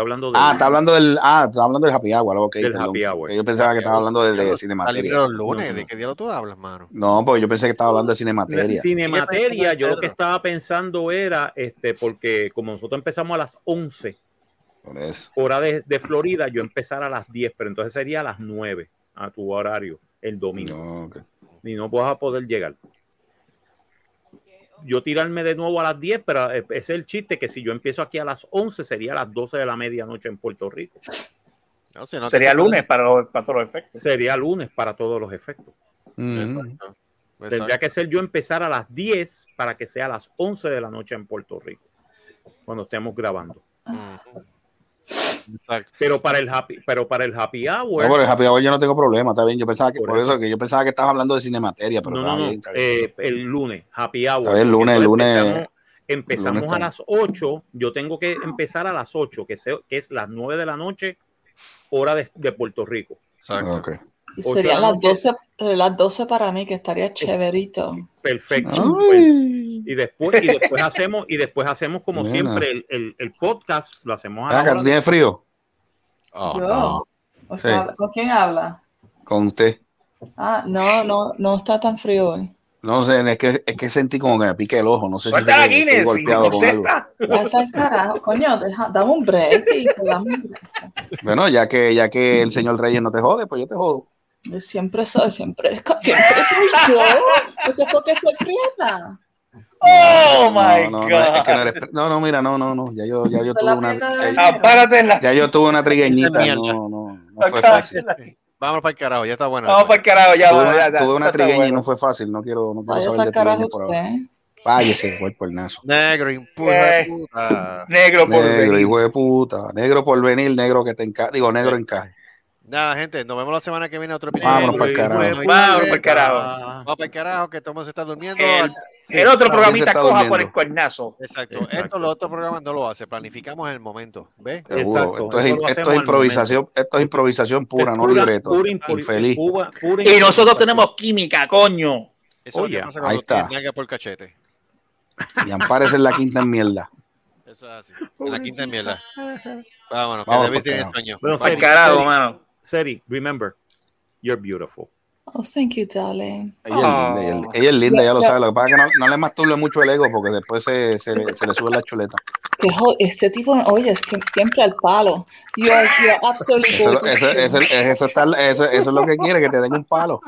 hablando del happy hour. Okay, del happy hour. Yo pensaba que estaba hablando de Cinemateria. Los lunes, no. ¿De qué día tú hablas, mano? No, pues yo pensé que estaba hablando de Cinemateria. Cinemateria, yo lo que estaba pensando era, porque como nosotros empezamos a las 11, hora de Florida, yo empezar a las 10, pero entonces sería a las 9 a tu horario el domingo. No, okay. Y no vas a poder llegar. Yo tirarme de nuevo a las 10, pero es el chiste que si yo empiezo aquí a las 11 sería a las 12 de la medianoche en Puerto Rico. No, sería lunes para todos los efectos. Sería lunes para todos los efectos. Exacto. Tendría que ser yo empezar a las 10 para que sea a las 11 de la noche en Puerto Rico, cuando estemos grabando. Exacto. Pero para el happy hour. No, por el happy hour yo no tengo problema, está bien. Yo pensaba que por eso que estabas hablando de Cinemateria, pero no. El lunes, happy hour. A ver, el lunes. Empezamos a las 8. Yo tengo que empezar a las 8, que es las 9 de la noche, hora de Puerto Rico. Exacto. Okay. Y serían las 12 para mí, que estaría chéverito. Perfecto. Y después hacemos como siempre el podcast, lo hacemos a la hora. ¿Tiene frío? ¿Yo? Sí. ¿Con quién habla? Con usted. No está tan frío hoy. No sé, es que sentí como que me pique el ojo, no sé si estoy golpeado con algo. Vas al carajo, coño, dame un break. Bueno, ya que el señor Reyes no te jode, pues yo te jodo. Yo siempre soy yo. Eso es porque soy prieta. Oh my God. Es que no eres, mira, no. Ya yo tuve una. Ya yo tuve una trigueñita. No fue fácil. Vámonos para el carajo, ya está bueno. Vamos para el carajo, ya bueno. Tuve una trigueña y no fue fácil, no quiero saber de trigueña por ahora. Váyese, cuerpo el nazo. Negro, puta. Negro por venir, negro que te encaje. Digo, negro encaje. Nada, gente, nos vemos la semana que viene a otro episodio. Vámonos para el carajo. Vamos para el carajo, que todo el mundo se está durmiendo. El otro programita coja durmiendo por el cuernazo. Exacto. Los otros programas no lo hace, planificamos el momento. ¿Ves? Exacto. Esto es improvisación, pura, es no pura, libreto. Pura, infeliz. Y nosotros tenemos química, coño. Eso es lo que pasa cuando te nalga por cachete. Y Ampares en la quinta en mierda. Eso es así. En la quinta en mierda. Vámonos, que David tiene sueño. Bueno, Seri, carajo, mano. Seri, remember, you're beautiful. Oh, thank you, darling. Ella es linda, ya lo sabe. Lo que pasa es que no le masturbe mucho el ego porque después se le sube la chuleta. Este tipo, oye, es que siempre al palo. You're absolutely eso es lo que quiere, que te den un palo.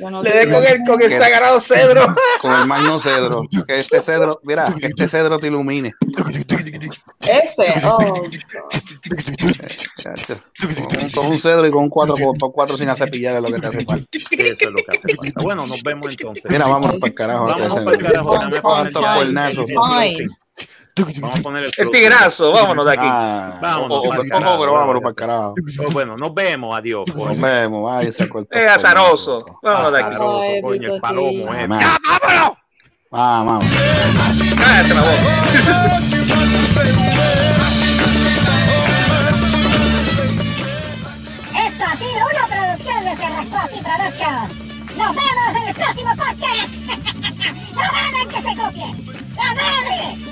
No le dé con el sagrado cedro. Con el magno cedro. Que este cedro, mira, que este cedro te ilumine. Ese, con un cedro y con un 4x4 sin acepillar es lo que te hace falta. Eso es lo que hace falta. Bueno, nos vemos entonces. Mira, vámonos para el carajo. Vámonos para el carajo. Vamos a poner el tigrazo, vámonos de aquí. Vámonos para el carajo. Bueno, nos vemos, adiós. Nos vemos, ay, ese corte. Es azaroso. Vámonos de aquí. Coño, el palomo, ¡ya, vámonos! Vamos. Cállate la boca. Esto ha sido una producción de Serrascos y Productions. Nos vemos en el próximo podcast. No hagan que se copien. ¡La madre!